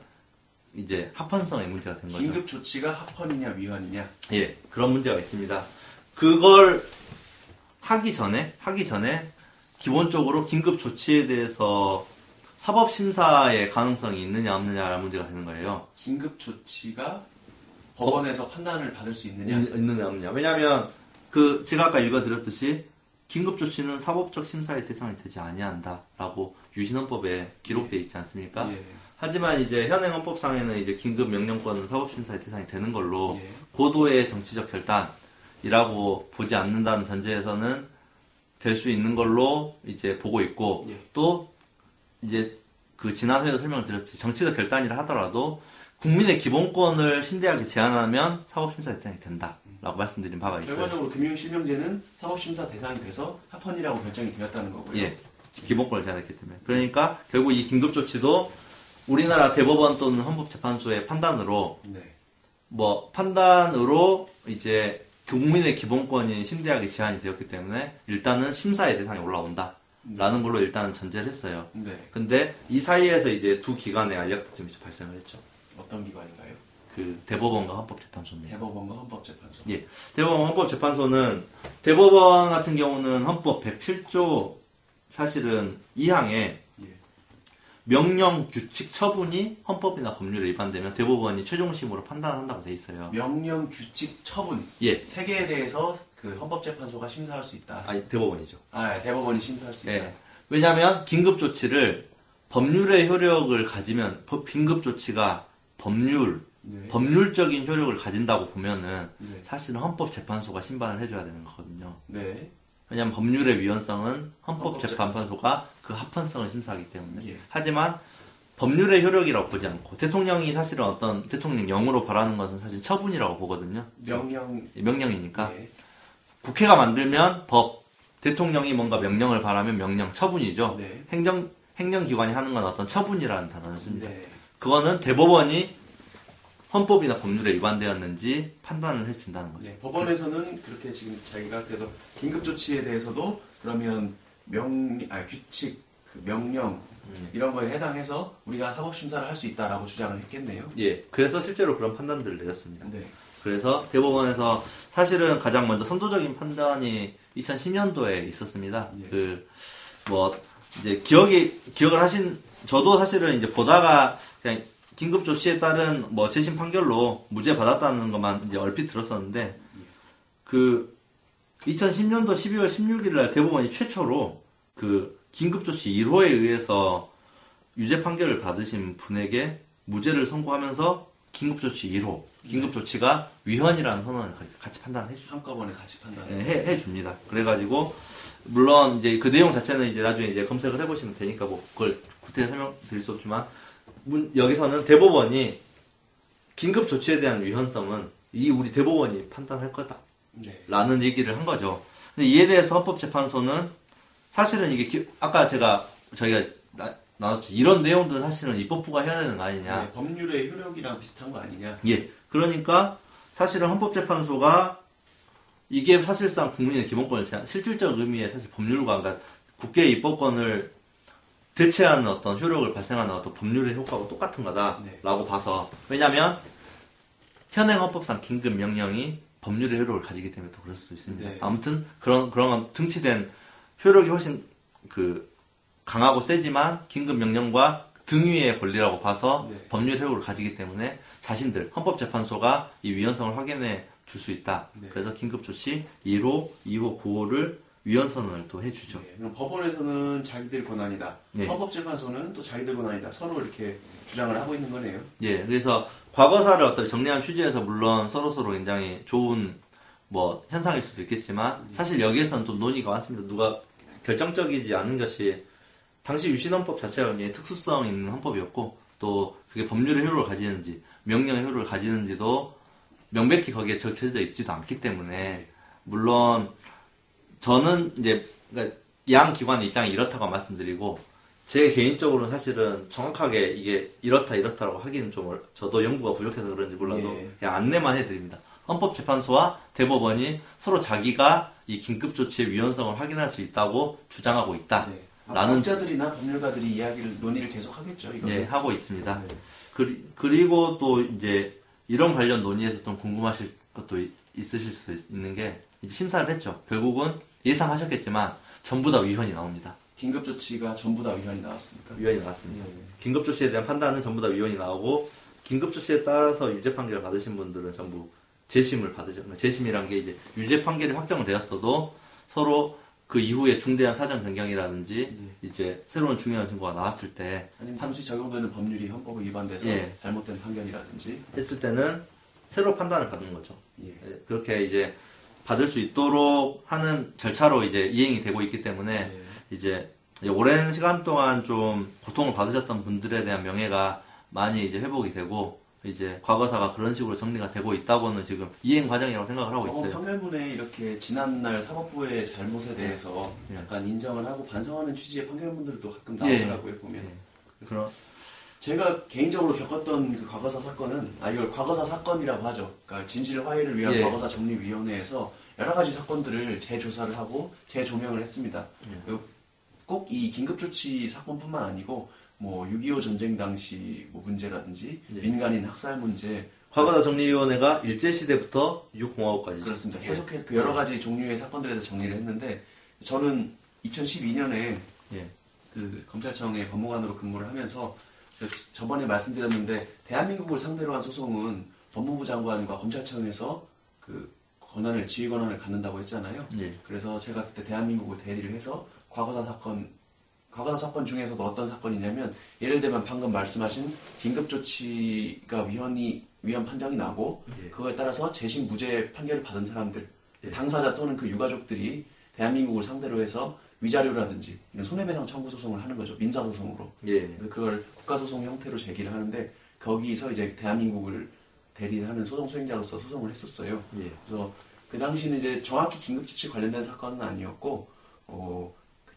이제 합헌성의 문제가 된 거죠. 긴급 조치가 합헌이냐 위헌이냐. 예, 그런 문제가 있습니다. 그걸 하기 전에 하기 전에 기본적으로 긴급 조치에 대해서 사법 심사의 가능성이 있느냐 없느냐라는 문제가 되는 거예요. 긴급 조치가 법원에서 어, 판단을 받을 수 있느냐 있느냐 없느냐. 왜냐하면 그 제가 아까 읽어드렸듯이 긴급조치는 사법적 심사의 대상이 되지 아니한다라고 유신헌법에 기록되어 있지 않습니까? 예. 하지만 이제 현행헌법상에는 이제 긴급명령권은 사법심사의 대상이 되는 걸로 예. 고도의 정치적 결단이라고 보지 않는다는 전제에서는 될 수 있는 걸로 이제 보고 있고 예. 또 이제 그 지난 회에도 설명을 드렸듯이 정치적 결단이라 하더라도 국민의 기본권을 심대하게 제한하면 사법심사의 대상이 된다. 라고 말씀드린 바가 있어요. 결과적으로 금융실명제는 사법심사 대상이 돼서 합헌이라고 결정이 되었다는 거고요. 예, 기본권을 제한했기 때문에. 그러니까 결국 이 긴급조치도 우리나라 대법원 또는 헌법재판소의 판단으로 네. 뭐 판단으로 이제 국민의 기본권이 심대하게 제한이 되었기 때문에 일단은 심사의 대상이 올라온다. 라는 걸로 일단은 전제를 했어요. 네. 근데 이 사이에서 이제 두 기관의 알력다툼이 발생을 했죠. 어떤 기관인가요? 그 대법원과 헌법재판소입니다. 대법원과 헌법재판소. 예, 대법원 헌법재판소는 대법원 같은 경우는 헌법 백칠 조 사실은 이 항에 예. 명령, 규칙, 처분이 헌법이나 법률에 위반되면 대법원이 최종심으로 판단한다고 돼 있어요. 명령, 규칙, 처분. 예, 세 개에 대해서 그 헌법재판소가 심사할 수 있다. 아니 대법원이죠. 아, 대법원이 심사할 수 예. 있다. 왜냐하면 긴급 조치를 법률의 효력을 가지면 긴급 조치가 법률 네. 법률적인 효력을 가진다고 보면은 네. 사실은 헌법재판소가 심판을 해줘야 되는 거거든요. 네. 왜냐하면 법률의 위헌성은 헌법재판소가 그 합헌성을 심사하기 때문에. 예. 하지만 법률의 효력이라고 보지 않고 대통령이 사실은 어떤 대통령령으로 바라는 것은 사실 처분이라고 보거든요. 명령 명령이니까 예. 국회가 만들면 법, 대통령이 뭔가 명령을 바라면 명령 처분이죠. 네. 행정 행정기관이 하는 건 어떤 처분이라는 단어를 씁니다. 네. 그거는 대법원이 헌법이나 법률에 위반되었는지 판단을 해준다는 거죠. 네, 법원에서는 그렇게 지금 자기가 그래서 긴급조치에 대해서도 그러면 명, 아, 규칙, 그 명령 음. 이런 거에 해당해서 우리가 사법심사를 할 수 있다라고 주장을 했겠네요. 예, 그래서 실제로 그런 판단들을 내렸습니다. 네. 그래서 대법원에서 사실은 가장 먼저 선도적인 판단이 이천십 년도에 있었습니다. 예. 그, 뭐, 이제 기억이, 기억을 하신, 저도 사실은 이제 보다가 그냥 긴급 조치에 따른 뭐 재심 판결로 무죄 받았다는 것만 이제 얼핏 들었었는데 그 이천십 년도 십이월 십육일 날 대법원이 최초로 그 긴급 조치 일 호에 의해서 유죄 판결을 받으신 분에게 무죄를 선고하면서 긴급조치 일 호, 긴급조치가 위헌이라는 선언을 같이 판단을 해줍니다. 한꺼번에 같이 판단을 해, 해줍니다. 그래가지고, 물론 이제 그 내용 자체는 이제 나중에 이제 검색을 해보시면 되니까 뭐 그걸 구태여 설명드릴 수 없지만, 문, 여기서는 대법원이 긴급조치에 대한 위헌성은 이 우리 대법원이 판단할 거다. 네. 라는 얘기를 한 거죠. 근데 이에 대해서 헌법재판소는 사실은 이게, 기, 아까 제가 저희가 나, 나눴죠. 이런 내용도 사실은 입법부가 해야 되는 거 아니냐. 네, 법률의 효력이랑 비슷한 거 아니냐. 예. 그러니까 사실은 헌법재판소가 이게 사실상 국민의 기본권을 제한, 실질적 의미의 사실 법률과, 그러니까 국회의 입법권을 대체하는 어떤 효력을 발생하는 어떤 법률의 효과하고 똑같은 거다라고 네. 봐서, 왜냐면 현행 헌법상 긴급명령이 법률의 효력을 가지기 때문에 또 그럴 수도 있습니다. 네. 아무튼 그런 그런 등치된 효력이 훨씬 그 강하고 세지만 긴급명령과 등위의 권리라고 봐서 네. 법률 효력을 가지기 때문에 자신들 헌법재판소가 이 위헌성을 확인해 줄 수 있다. 네. 그래서 긴급조치 일 호, 이 호, 구 호를 위헌선언을 또 해주죠. 네. 그럼 법원에서는 자기들 권한이다. 네. 헌법재판소는 또 자기들 권한이다. 서로 이렇게 주장을 하고 있는 거네요. 예, 네. 그래서 과거사를 어떤 정리한 취지에서 물론 서로서로 굉장히 좋은 뭐 현상일 수도 있겠지만 사실 여기에서는 좀 논의가 많습니다. 누가 결정적이지 않은 것이 당시 유신 헌법 자체가 굉장히 특수성 있는 헌법이었고, 또 그게 법률의 효력을 가지는지 명령의 효력을 가지는지도 명백히 거기에 적혀져 있지도 않기 때문에, 물론 저는 이제 그러니까 양 기관의 입장이 이렇다고 말씀드리고, 제 개인적으로는 사실은 정확하게 이게 이렇다 이렇다라고 하기는 좀 저도 연구가 부족해서 그런지 몰라도 예. 그냥 안내만 해드립니다. 헌법재판소와 대법원이 서로 자기가 이 긴급조치의 위헌성을 확인할 수 있다고 주장하고 있다. 네. 라는 학자들이나 법률가들이 이야기를 논의를 계속 하겠죠. 이거 예, 하고 있습니다. 네. 그리, 그리고 또 이제 이런 관련 논의에서 좀 궁금하실 것도 있으실 수도 있는 게, 이제 심사를 했죠. 결국은 예상하셨겠지만 전부 다 위헌이 나옵니다. 긴급조치가 전부 다 위헌이 나왔습니까? 위헌이 나왔습니다. 네. 긴급조치에 대한 판단은 전부 다 위헌이 나오고, 긴급조치에 따라서 유죄 판결을 받으신 분들은 전부 재심을 받으죠. 재심이란 게 이제 유죄 판결이 확정되었어도 서로 그 이후에 중대한 사정 변경이라든지 네. 이제 새로운 중요한 증거가 나왔을 때, 아니면 당시 적용되는 법률이 헌법에 위반돼서 예. 잘못된 판결이라든지 했을 때는 새로 판단을 받는 거죠. 예. 그렇게 이제 받을 수 있도록 하는 절차로 이제 이행이 되고 있기 때문에 예. 이제 오랜 시간 동안 좀 고통을 받으셨던 분들에 대한 명예가 많이 이제 회복이 되고, 이제 과거사가 그런 식으로 정리가 되고 있다고는 지금 이행 과정이라고 생각을 하고 있어요. 판결문에 이렇게 지난날 사법부의 잘못에 대해서 네. 약간 인정을 하고 반성하는 취지의 판결문들도 가끔 나오더라고요. 네. 보면. 네. 그럼 제가 개인적으로 겪었던 그 과거사 사건은, 아 이걸 과거사 사건이라고 하죠. 그러니까 진실 화해를 위한 네. 과거사 정리위원회에서 여러 가지 사건들을 재조사를 하고 재조명을 했습니다. 네. 꼭 이 긴급조치 사건뿐만 아니고 뭐 육이오 전쟁 당시 뭐 문제라든지 네. 민간인 학살 문제, 과거사 정리위원회가 일제시대부터 미국공화국까지 그렇습니다. 계속해서 그 여러 가지 종류의 사건들에 대해서 정리를 했는데, 저는 이천십이 년에 네. 그 검찰청의 법무관으로 근무를 하면서 저번에 말씀드렸는데, 대한민국을 상대로 한 소송은 법무부 장관과 검찰청에서 그 권한을, 지휘 권한을 갖는다고 했잖아요. 네. 그래서 제가 그때 대한민국을 대리를 해서 과거사 사건 과거사 사건 중에서도 어떤 사건이냐면, 예를 들면 방금 말씀하신 긴급조치가 위헌이, 위헌 판정이 나고 예. 그거에 따라서 재심 무죄 판결을 받은 사람들, 예. 당사자 또는 그 유가족들이 대한민국을 상대로 해서 위자료라든지 이런 손해배상 청구 소송을 하는 거죠. 민사소송으로. 예. 그래서 그걸 국가소송 형태로 제기를 하는데, 거기서 이제 대한민국을 대리를 하는 소송 수행자로서 소송을 했었어요. 예. 그래서 그 당시는 이제 정확히 긴급조치 관련된 사건은 아니었고, 어,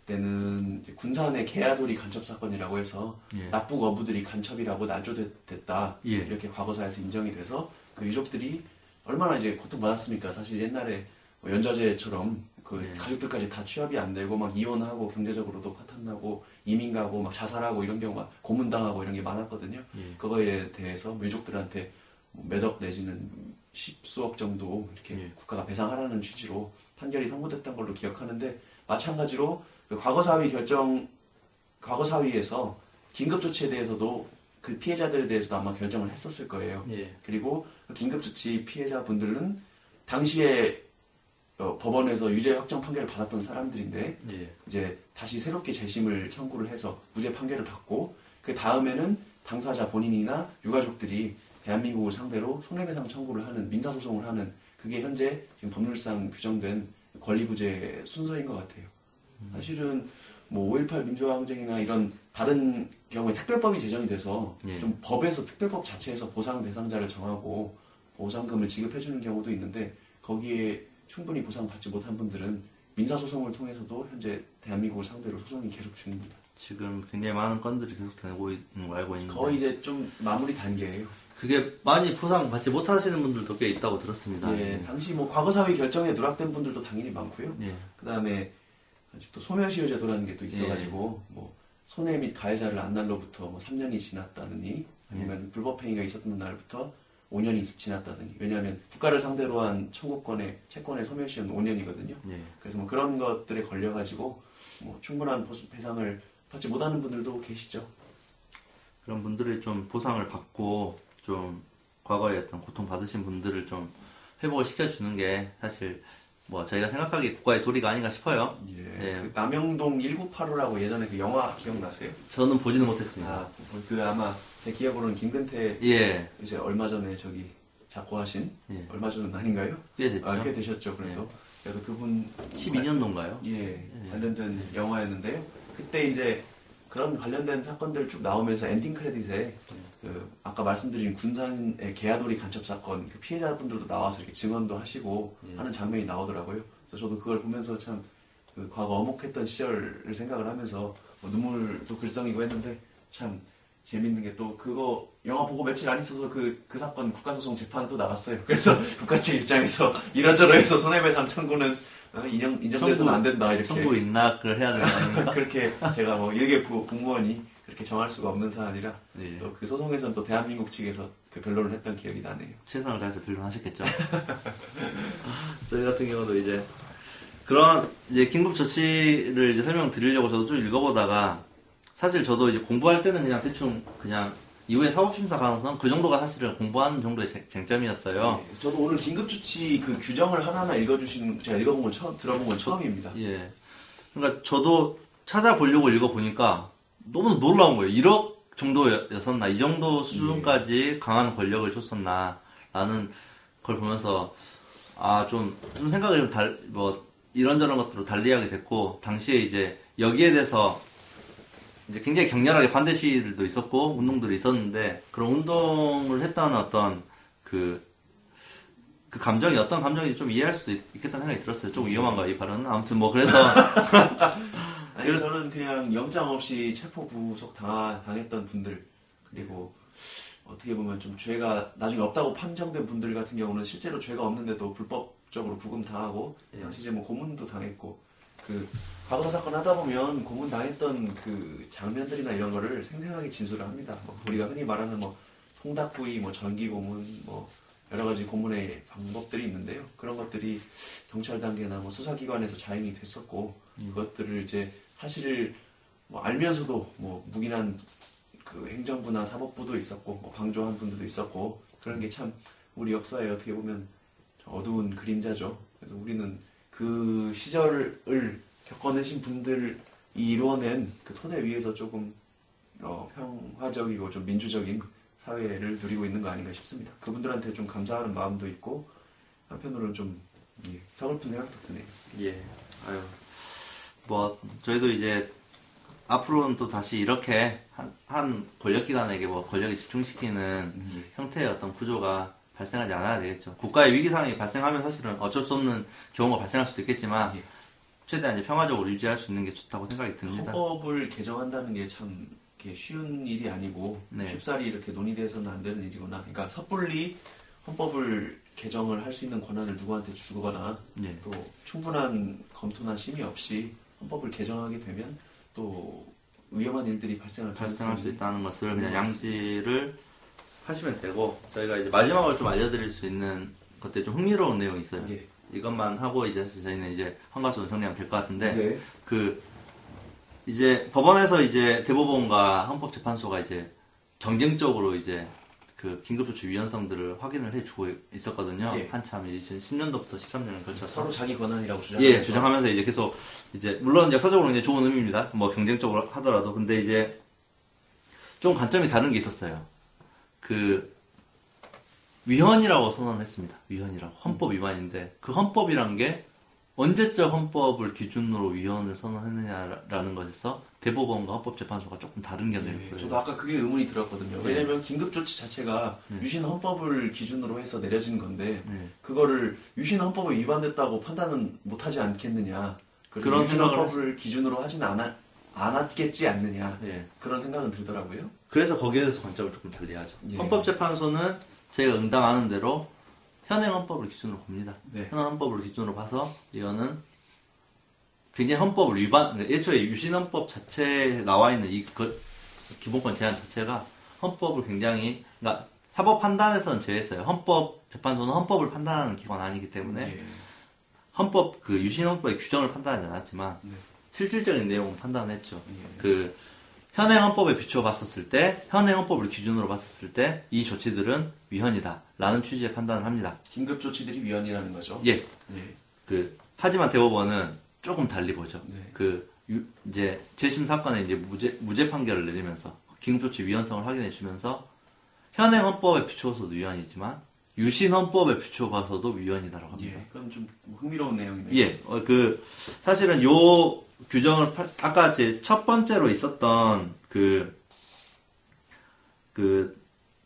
때는 이제 군산의 개야돌이 간첩 사건이라고 해서 예. 납북 어부들이 간첩이라고 난조됐다 예. 이렇게 과거사에서 인정이 돼서 그 유족들이 얼마나 이제 고통받았습니까. 사실 옛날에 뭐 연좌제처럼 그 예. 가족들까지 다 취업이 안 되고 막 이혼하고 경제적으로도 파탄나고 이민 가고 막 자살하고 이런 경우가, 고문당하고 이런 게 많았거든요. 예. 그거에 대해서 유족들한테 몇억 내지는 십수억 정도 이렇게 예. 국가가 배상하라는 취지로 판결이 선고됐던 걸로 기억하는데, 마찬가지로 그 과거사위 결정, 과거사위에서 긴급조치에 대해서도 그 피해자들에 대해서도 아마 결정을 했었을 거예요. 예. 그리고 그 긴급조치 피해자분들은 당시에 어, 법원에서 유죄 확정 판결을 받았던 사람들인데 예. 이제 다시 새롭게 재심을 청구를 해서 무죄 판결을 받고, 그 다음에는 당사자 본인이나 유가족들이 대한민국을 상대로 손해배상 청구를 하는, 민사소송을 하는, 그게 현재 지금 법률상 규정된 권리구제 순서인 것 같아요. 사실은 뭐 오일팔 민주화 항쟁이나 이런 다른 경우에 특별법이 제정이 돼서 예. 좀 법에서 특별법 자체에서 보상 대상자를 정하고 보상금을 지급해주는 경우도 있는데 거기에 충분히 보상받지 못한 분들은 민사소송을 통해서도 현재 대한민국을 상대로 소송이 계속 중입니다. 지금 굉장히 많은 건들이 계속 되고 있는 거 알고 있는데 거의 이제 좀 마무리 단계예요. 그게 많이 보상받지 못하시는 분들도 꽤 있다고 들었습니다. 예, 당시 뭐 과거사회 결정에 누락된 분들도 당연히 많고요. 예. 그 다음에 아직도 소멸시효 제도라는 게 또 있어가지고 예. 뭐 손해 및 가해자를 안 날로부터 뭐 삼 년이 지났다느니 아니면 예. 불법행위가 있었던 날부터 오 년이 지났다더니, 왜냐하면 국가를 상대로 한 청구권의 채권의 소멸시효는 오 년이거든요. 예. 그래서 뭐 그런 것들에 걸려가지고 뭐 충분한 보수 배상을 받지 못하는 분들도 계시죠. 그런 분들이 좀 보상을 받고 좀 과거에 어떤 고통 받으신 분들을 좀 회복을 시켜주는 게 사실 뭐 저희가 생각하기에 국가의 도리가 아닌가 싶어요. 예. 예. 그 남영동 천구백팔십오라고 예전에 그 영화 기억나세요? 저는 보지는 못했습니다. 아, 그 아마 제 기억으로는 김근태 예. 이제 얼마 전에 저기 작고하신 예. 얼마 전은 아닌가요? 꽤 됐죠. 아, 꽤 되셨죠. 그래도 예. 그래서 그분 십이 년도인가요? 예, 예. 관련된 예. 영화였는데요. 그때 이제 그런 관련된 사건들 쭉 나오면서 엔딩 크레딧에 그 아까 말씀드린 군산의 개화도리 간첩 사건 그 피해자분들도 나와서 이렇게 증언도 하시고 예. 하는 장면이 나오더라고요. 그래서 저도 그걸 보면서 참 그 과거 어묵했던 시절을 생각을 하면서 뭐 눈물도 글썽이고 했는데 참 재밌는 게 또 그거 영화 보고 며칠 안 있어서 그, 그 사건 국가소송 재판 또 나갔어요. 그래서 국가 측 입장에서 이러저러해서 손해배상 청구는 인정, 인정돼서는 안 된다 이렇게 청구 인락을 해야 된다 그렇게 제가 뭐 일개 공무원이 그렇게 정할 수가 없는 사안이라 예. 또 그 소송에서는 또 대한민국 측에서 그 변론을 했던 기억이 나네요. 최선을 다해서 변론하셨겠죠. 저희 같은 경우도 이제 그런 이제 긴급조치를 이제 설명드리려고 저도 좀 읽어보다가 사실 저도 이제 공부할 때는 그냥 대충 그냥 이후에 사법심사 가능성 그 정도가 사실은 공부하는 정도의 쟁, 쟁점이었어요. 예, 저도 오늘 긴급조치 그 규정을 하나하나 읽어주신 제가 읽어본 건 처음 들어본 건 처음입니다. 예. 그러니까 저도 찾아보려고 읽어보니까 너무 놀라운 거예요. 일억 정도였었나 이 정도 수준까지 예. 강한 권력을 줬었나 라는 걸 보면서 아 좀 좀 생각이 좀 달 뭐 이런저런 것들로 달리하게 됐고 당시에 이제 여기에 대해서 이제 굉장히 격렬하게 반대 시위들도 있었고 운동들이 있었는데 그런 운동을 했다는 어떤 그, 그 감정이 어떤 감정인지 좀 이해할 수도 있, 있겠다는 생각이 들었어요. 좀 위험한가요 이 발언은? 아무튼 뭐 그래서 아니 그래서 저는 그냥 영장 없이 체포 구속 당하, 당했던 분들 그리고 어떻게 보면 좀 죄가 나중에 없다고 판정된 분들 같은 경우는 실제로 죄가 없는데도 불법적으로 구금당하고 당시 이제 뭐 고문도 당했고 그 과거 사건 하다 보면 고문 당했던 그 장면들이나 이런 거를 생생하게 진술을 합니다. 뭐 우리가 흔히 말하는 뭐 통닭구이, 뭐 전기 고문, 뭐 여러 가지 고문의 방법들이 있는데요. 그런 것들이 경찰 단계나 뭐 수사기관에서 자행이 됐었고 음. 그것들을 이제 사실을 뭐 알면서도 뭐 묵인한 그 행정부나 사법부도 있었고 뭐 방조한 분들도 있었고 그런 게 참 우리 역사에 어떻게 보면 어두운 그림자죠. 그래서 우리는 그 시절을 겪어내신 분들이 이뤄낸 그 토대 위에서 조금 어, 평화적이고 좀 민주적인 사회를 누리고 있는 거 아닌가 싶습니다. 그분들한테 좀 감사하는 마음도 있고 한편으로는 좀 예, 서글픈 생각도 드네요. 예, 아유, 뭐 저희도 이제 앞으로는 또 다시 이렇게 한, 한 권력기관에게 뭐 권력을 집중시키는 음. 형태의 어떤 구조가 발생하지 않아야 되겠죠. 국가의 위기 상황이 발생하면 사실은 어쩔 수 없는 경우가 발생할 수도 있겠지만 예. 최대한 이제 평화적으로 유지할 수 있는 게 좋다고 생각이 듭니다. 헌법을 개정한다는 게 참 쉬운 일이 아니고 네. 쉽사리 이렇게 논의돼서는 안 되는 일이구나. 그러니까 섣불리 헌법을 개정을 할 수 있는 권한을 누구한테 주거나 네. 또 충분한 검토나 심의 없이 헌법을 개정하게 되면 또 위험한 일들이 발생할, 발생할 수 있다는 것을 그냥 양지를 하시면 되고 저희가 이제 마지막으로 좀 알려드릴 수 있는 것들이 좀 흥미로운 내용이 있어요. 예. 이것만 하고 이제 저희는 이제 헌가수 정리하면 될 것 같은데 네. 그 이제 법원에서 이제 대법원과 헌법재판소가 이제 경쟁적으로 이제 그 긴급조치 위헌성들을 확인을 해주고 있었거든요. 예. 한참 이제 이천십 년도부터 십삼 년을 걸쳐서 서로 자기 권한이라고 주장하면서 예, 주장하면서 이제 계속 이제 물론 역사적으로 이제 좋은 의미입니다. 뭐 경쟁적으로 하더라도 근데 이제 좀 관점이 다른 게 있었어요. 그 위헌이라고 선언을 했습니다. 위헌이라고. 헌법 위반인데, 그 헌법이란 게 언제적 헌법을 기준으로 위헌을 선언했느냐라는 것에서 대법원과 헌법재판소가 조금 다른 견해를 보여요. 예, 저도 아까 그게 의문이 들었거든요. 예. 왜냐면 긴급조치 자체가 예. 유신 헌법을 기준으로 해서 내려진 건데 예. 그거를 유신 헌법에 위반됐다고 판단은 못하지 않겠느냐. 그런 유신 헌법을 했... 기준으로 하진 않아, 않았겠지 않느냐. 예. 그런 생각은 들더라고요. 그래서 거기에 대해서 관점을 조금 달리하죠. 예. 헌법재판소는 제가 응당하는 대로 현행 헌법을 기준으로 봅니다. 네. 현행 헌법을 기준으로 봐서 이거는 굉장히 헌법을 위반, 애초에 유신 헌법 자체에 나와 있는 이 그 기본권 제한 자체가 헌법을 굉장히, 그러니까 사법 판단에서는 제외했어요. 헌법 재판소는 헌법을 판단하는 기관 아니기 때문에 네. 헌법 그 유신 헌법의 규정을 판단하지 않았지만 네. 실질적인 내용은 판단했죠. 네. 그 현행 헌법에 비추어 봤었을 때, 현행 헌법을 기준으로 봤었을 때 이 조치들은 위헌이다 라는 취지의 판단을 합니다. 긴급 조치들이 위헌이라는 거죠? 예. 예. 그 하지만 대법원은 조금 달리 보죠. 네. 그 유, 이제 재심 사건에 이제 무죄 무죄 판결을 내리면서 긴급 조치 위헌성을 확인해 주면서 현행 헌법에 비추어서도 위헌이지만 유신 헌법에 비추어 봐서도 위헌이다라고 합니다. 예. 그건 좀 흥미로운 내용이네요. 예. 어, 그 사실은 요 규정을 팔, 아까 제 첫 번째로 있었던 그, 그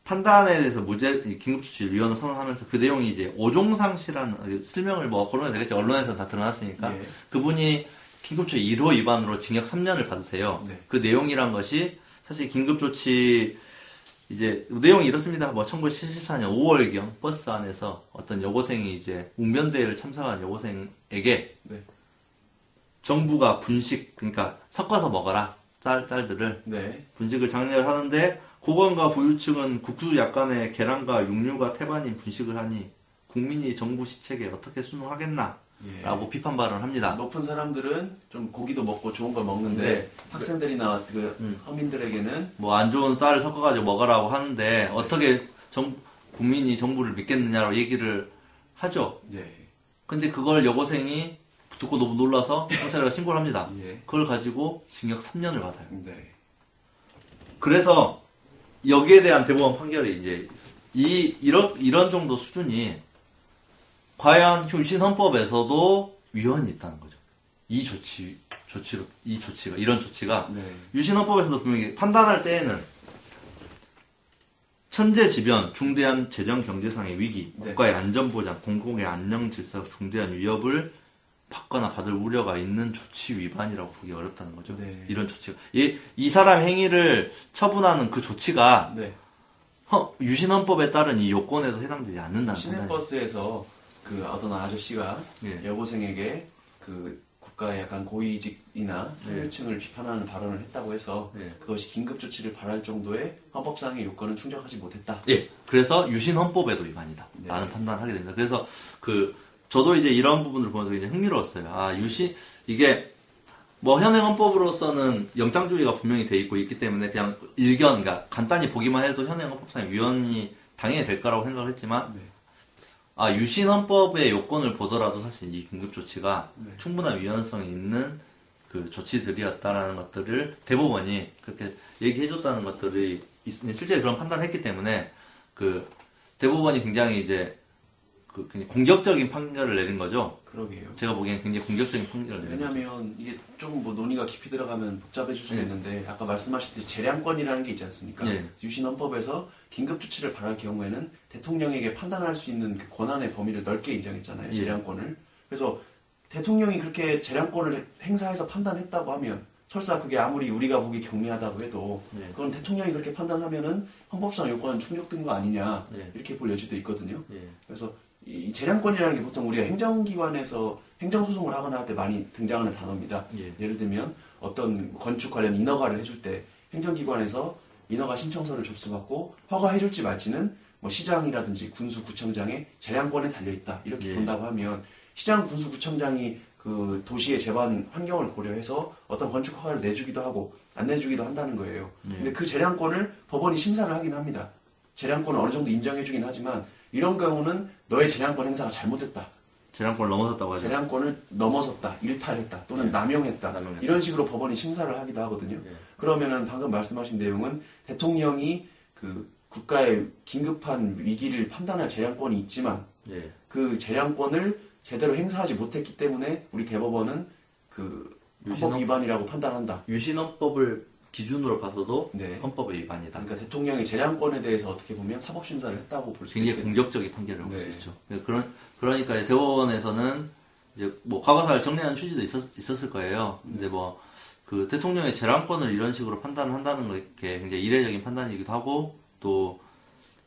판단에 대해서 무죄 긴급조치 위헌을 선언하면서 그 내용이 이제 오종상 씨라는 실명을 뭐 거론해도 되겠지, 언론에서 다 드러났으니까 예. 그분이 긴급조치 일 호 위반으로 징역 삼 년을 받으세요. 네. 그 내용이란 것이 사실 긴급조치 이제 내용이 이렇습니다. 뭐 천구백칠십사 년 오월경 버스 안에서 어떤 여고생이 이제 웅변대회를 참석한 여고생에게 네. 정부가 분식, 그러니까 섞어서 먹어라 쌀, 쌀들을 네. 분식을 장려를 하는데 고관과 부유 층은 국수 약간의 계란과 육류가 태반인 분식을 하니 국민이 정부 시책에 어떻게 순응하겠나 예. 라고 비판 발언을 합니다. 높은 사람들은 좀 고기도 먹고 좋은 걸 먹는데 네. 학생들이나 그 음. 서민들에게는 뭐 안 좋은 쌀을 섞어가지고 먹으라고 하는데 네. 어떻게 정, 국민이 정부를 믿겠느냐라고 얘기를 하죠. 네. 근데 그걸 여고생이 듣고 너무 놀라서 경찰에 신고를 합니다. 예. 그걸 가지고 징역 삼 년을 받아요. 네. 그래서 여기에 대한 대법원 판결이 이제 이 이런 이런 정도 수준이 과연 유신 헌법에서도 위헌이 있다는 거죠. 이 조치 조치로 이 조치가 이런 조치가 네. 유신 헌법에서도 분명히 판단할 때에는 천재지변, 중대한 재정 경제상의 위기, 네. 국가의 안전 보장, 공공의 안녕 질서 중대한 위협을 받거나 받을 우려가 있는 조치 위반이라고 보기 어렵다는 거죠. 네. 이런 조치가 이, 이 사람 행위를 처분하는 그 조치가 네. 허, 유신헌법에 따른 이 요건에도 해당되지 않는다는 거죠. 시내버스에서 그 어떤 아저씨가 네. 여고생에게 그 국가의 약간 고위직이나 상류층을 네. 비판하는 발언을 했다고 해서 네. 그것이 긴급조치를 바랄 정도의 헌법상의 요건은 충족하지 못했다. 예. 그래서 유신헌법에도 위반이다 네. 라는 판단을 하게 됩니다. 그래서 그 저도 이제 이런 부분을 보면서 굉장히 흥미로웠어요. 아, 유신, 이게, 뭐, 현행 헌법으로서는 영장주의가 분명히 돼 있고 있기 때문에 그냥 일견, 그러니까 간단히 보기만 해도 현행 헌법상 위헌이 당연히 될 거라고 생각을 했지만, 네. 아, 유신 헌법의 요건을 보더라도 사실 이 긴급조치가 네. 충분한 위헌성이 있는 그 조치들이었다라는 것들을 대법원이 그렇게 얘기해줬다는 것들이 있으니, 실제 그런 판단을 했기 때문에, 그, 대법원이 굉장히 이제, 그 공격적인 판결을 내린 거죠. 그러게요. 제가 보기엔 굉장히 공격적인 판결을 내린 거죠. 왜냐하면 이게 조금 뭐 논의가 깊이 들어가면 복잡해질 수 네. 있는데 아까 말씀하셨듯이 재량권이라는 게 있지 않습니까? 네. 유신 헌법에서 긴급 조치를 발할 경우에는 대통령에게 판단할 수 있는 그 권한의 범위를 넓게 인정했잖아요. 재량권을. 네. 그래서 대통령이 그렇게 재량권을 행사해서 판단했다고 하면 설사 그게 아무리 우리가 보기 경미하다고 해도 네. 그건 대통령이 그렇게 판단하면은 헌법상 요건은 충족된 거 아니냐 네. 이렇게 볼 여지도 있거든요. 네. 그래서 이 재량권이라는 게 보통 우리가 행정기관에서 행정소송을 하거나 할 때 많이 등장하는 단어입니다. 예. 예를 들면 어떤 건축 관련 인허가를 해줄 때 행정기관에서 인허가 신청서를 접수받고 허가해줄지 말지는 뭐 시장이라든지 군수구청장의 재량권에 달려있다 이렇게 예. 본다고 하면 시장 군수구청장이 그 도시의 재반 환경을 고려해서 어떤 건축 허가를 내주기도 하고 안 내주기도 한다는 거예요. 예. 근데 그 재량권을 법원이 심사를 하긴 합니다. 재량권을 어느 정도 인정해주긴 하지만 이런 경우는 너의 재량권 행사가 잘못됐다. 재량권을 넘어섰다고 하죠. 재량권을 넘어섰다, 일탈했다, 또는 네. 남용했다. 남용했다. 이런 식으로 법원이 심사를 하기도 하거든요. 네. 그러면은 방금 말씀하신 내용은 대통령이 그 국가의 긴급한 위기를 판단할 재량권이 있지만 네. 그 재량권을 제대로 행사하지 못했기 때문에 우리 대법원은 그 헌법 위반이라고 판단한다. 유신 헌법을 기준으로 봐서도 네. 헌법의 위반이다. 그러니까 대통령이 재량권에 대해서 어떻게 보면 사법심사를 했다고 볼 수 있죠. 굉장히 공격적인 판결을 볼 수 네. 있죠. 그런, 그러니까 대법원에서는 이제 뭐 과거사를 정리하는 취지도 있었, 있었을 거예요. 근데 뭐 그 대통령의 재량권을 이런 식으로 판단을 한다는 거 이렇게 굉장히 이례적인 판단이기도 하고 또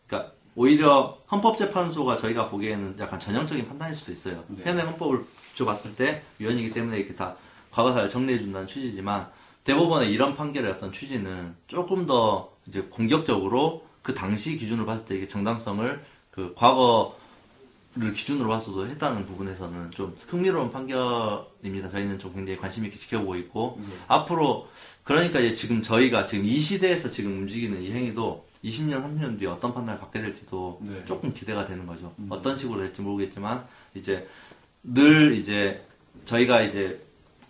그러니까 오히려 헌법재판소가 저희가 보기에는 약간 전형적인 판단일 수도 있어요. 네. 현행 헌법을 줘봤을 때 위헌이기 때문에 이렇게 다 과거사를 정리해준다는 취지지만 대법원의 이런 판결의 어떤 취지는 조금 더 이제 공격적으로 그 당시 기준으로 봤을 때 이게 정당성을 그 과거를 기준으로 봐서도 했다는 부분에서는 좀 흥미로운 판결입니다. 저희는 좀 굉장히 관심 있게 지켜보고 있고 네. 앞으로 그러니까 이제 지금 저희가 지금 이 시대에서 지금 움직이는 이 행위도 이십 년, 삼십 년 뒤에 어떤 판단을 받게 될지도 네. 조금 기대가 되는 거죠. 음. 어떤 식으로 될지 모르겠지만 이제 늘 이제 저희가 이제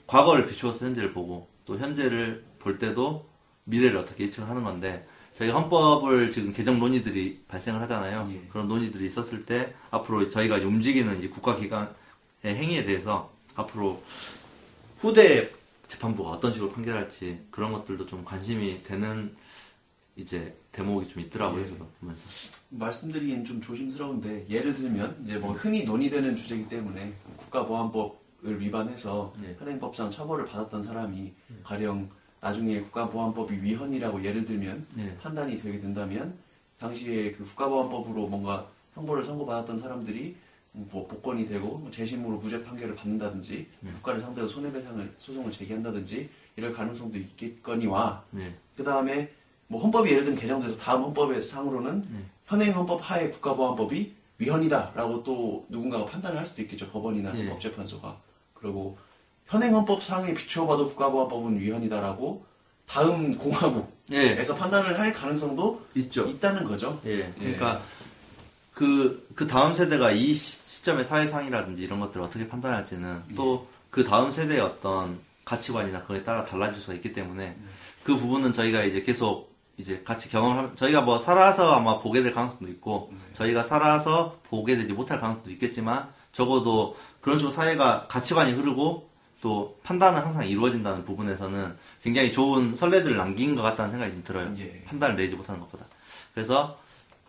과거를 비추어서 현재를 보고 또 현재를 볼 때도 미래를 어떻게 예측을 하는 건데 저희가 헌법을 지금 개정 논의들이 발생을 하잖아요. 예. 그런 논의들이 있었을 때 앞으로 저희가 움직이는 이 국가기관의 행위에 대해서 앞으로 후대 재판부가 어떤 식으로 판결할지 그런 것들도 좀 관심이 되는 이제 대목이 좀 있더라고요. 예. 저도 보면서 말씀드리긴 좀 조심스러운데 예를 들면 이제 뭐 흔히 논의되는 주제이기 때문에 국가보안법 을 위반해서 네. 현행법상 처벌을 받았던 사람이 네. 가령 나중에 국가보안법이 위헌이라고 예를 들면 네. 판단이 되게 된다면 당시에 그 국가보안법으로 뭔가 형벌을 선고받았던 사람들이 뭐 복권이 되고 재심으로 무죄 판결을 받는다든지 네. 국가를 상대로 손해배상을 소송을 제기한다든지 이럴 가능성도 있겠거니와 네. 그 다음에 뭐 헌법이 예를 들면 개정돼서 다음 헌법의 상으로는 네. 현행 헌법 하에 국가보안법이 위헌이다라고 또 누군가가 판단을 할 수도 있겠죠. 법원이나 네. 헌법재판소가. 그리고 현행헌법상에 비추어봐도 국가보안법은 위헌이다라고 다음 공화국에서 예. 판단을 할 가능성도 있죠. 있다는 거죠. 예. 그러니까 예. 그, 그 다음 세대가 이 시점의 사회상이라든지 이런 것들을 어떻게 판단할지는 예. 또 그 다음 세대의 어떤 가치관이나 그거에 따라 달라질 수가 있기 때문에 예. 그 부분은 저희가 이제 계속 이제 같이 경험을 저희가 뭐 살아서 아마 보게 될 가능성도 있고 예. 저희가 살아서 보게 되지 못할 가능성도 있겠지만 적어도 그런 식으로 사회가 가치관이 흐르고 또 판단은 항상 이루어진다는 부분에서는 굉장히 좋은 선례들을 남긴 것 같다는 생각이 좀 들어요. 예. 판단을 내지 못하는 것보다. 그래서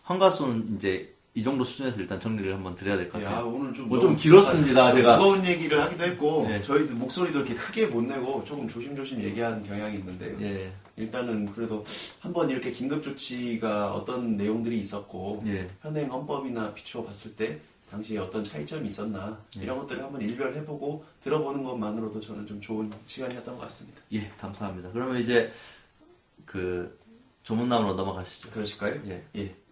헌가수는 이제 이 정도 수준에서 일단 정리를 한번 드려야 될 것 같아요. 야, 오늘 좀 뭐 좀 길었습니다. 제가 무거운 얘기를 하기도 했고 예. 저희도 목소리도 이렇게 크게 못 내고 조금 조심조심 얘기한 경향이 있는데요. 예. 일단은 그래도 한번 이렇게 긴급조치가 어떤 내용들이 있었고 예. 현행 헌법이나 비추어 봤을 때 당시에 어떤 차이점이 있었나 예. 이런 것들을 한번 일별해보고 들어보는 것만으로도 저는 좀 좋은 시간이었던 것 같습니다. 예, 감사합니다. 그러면 이제 그 조문남으로 넘어가시죠. 그러실까요? 예. 예.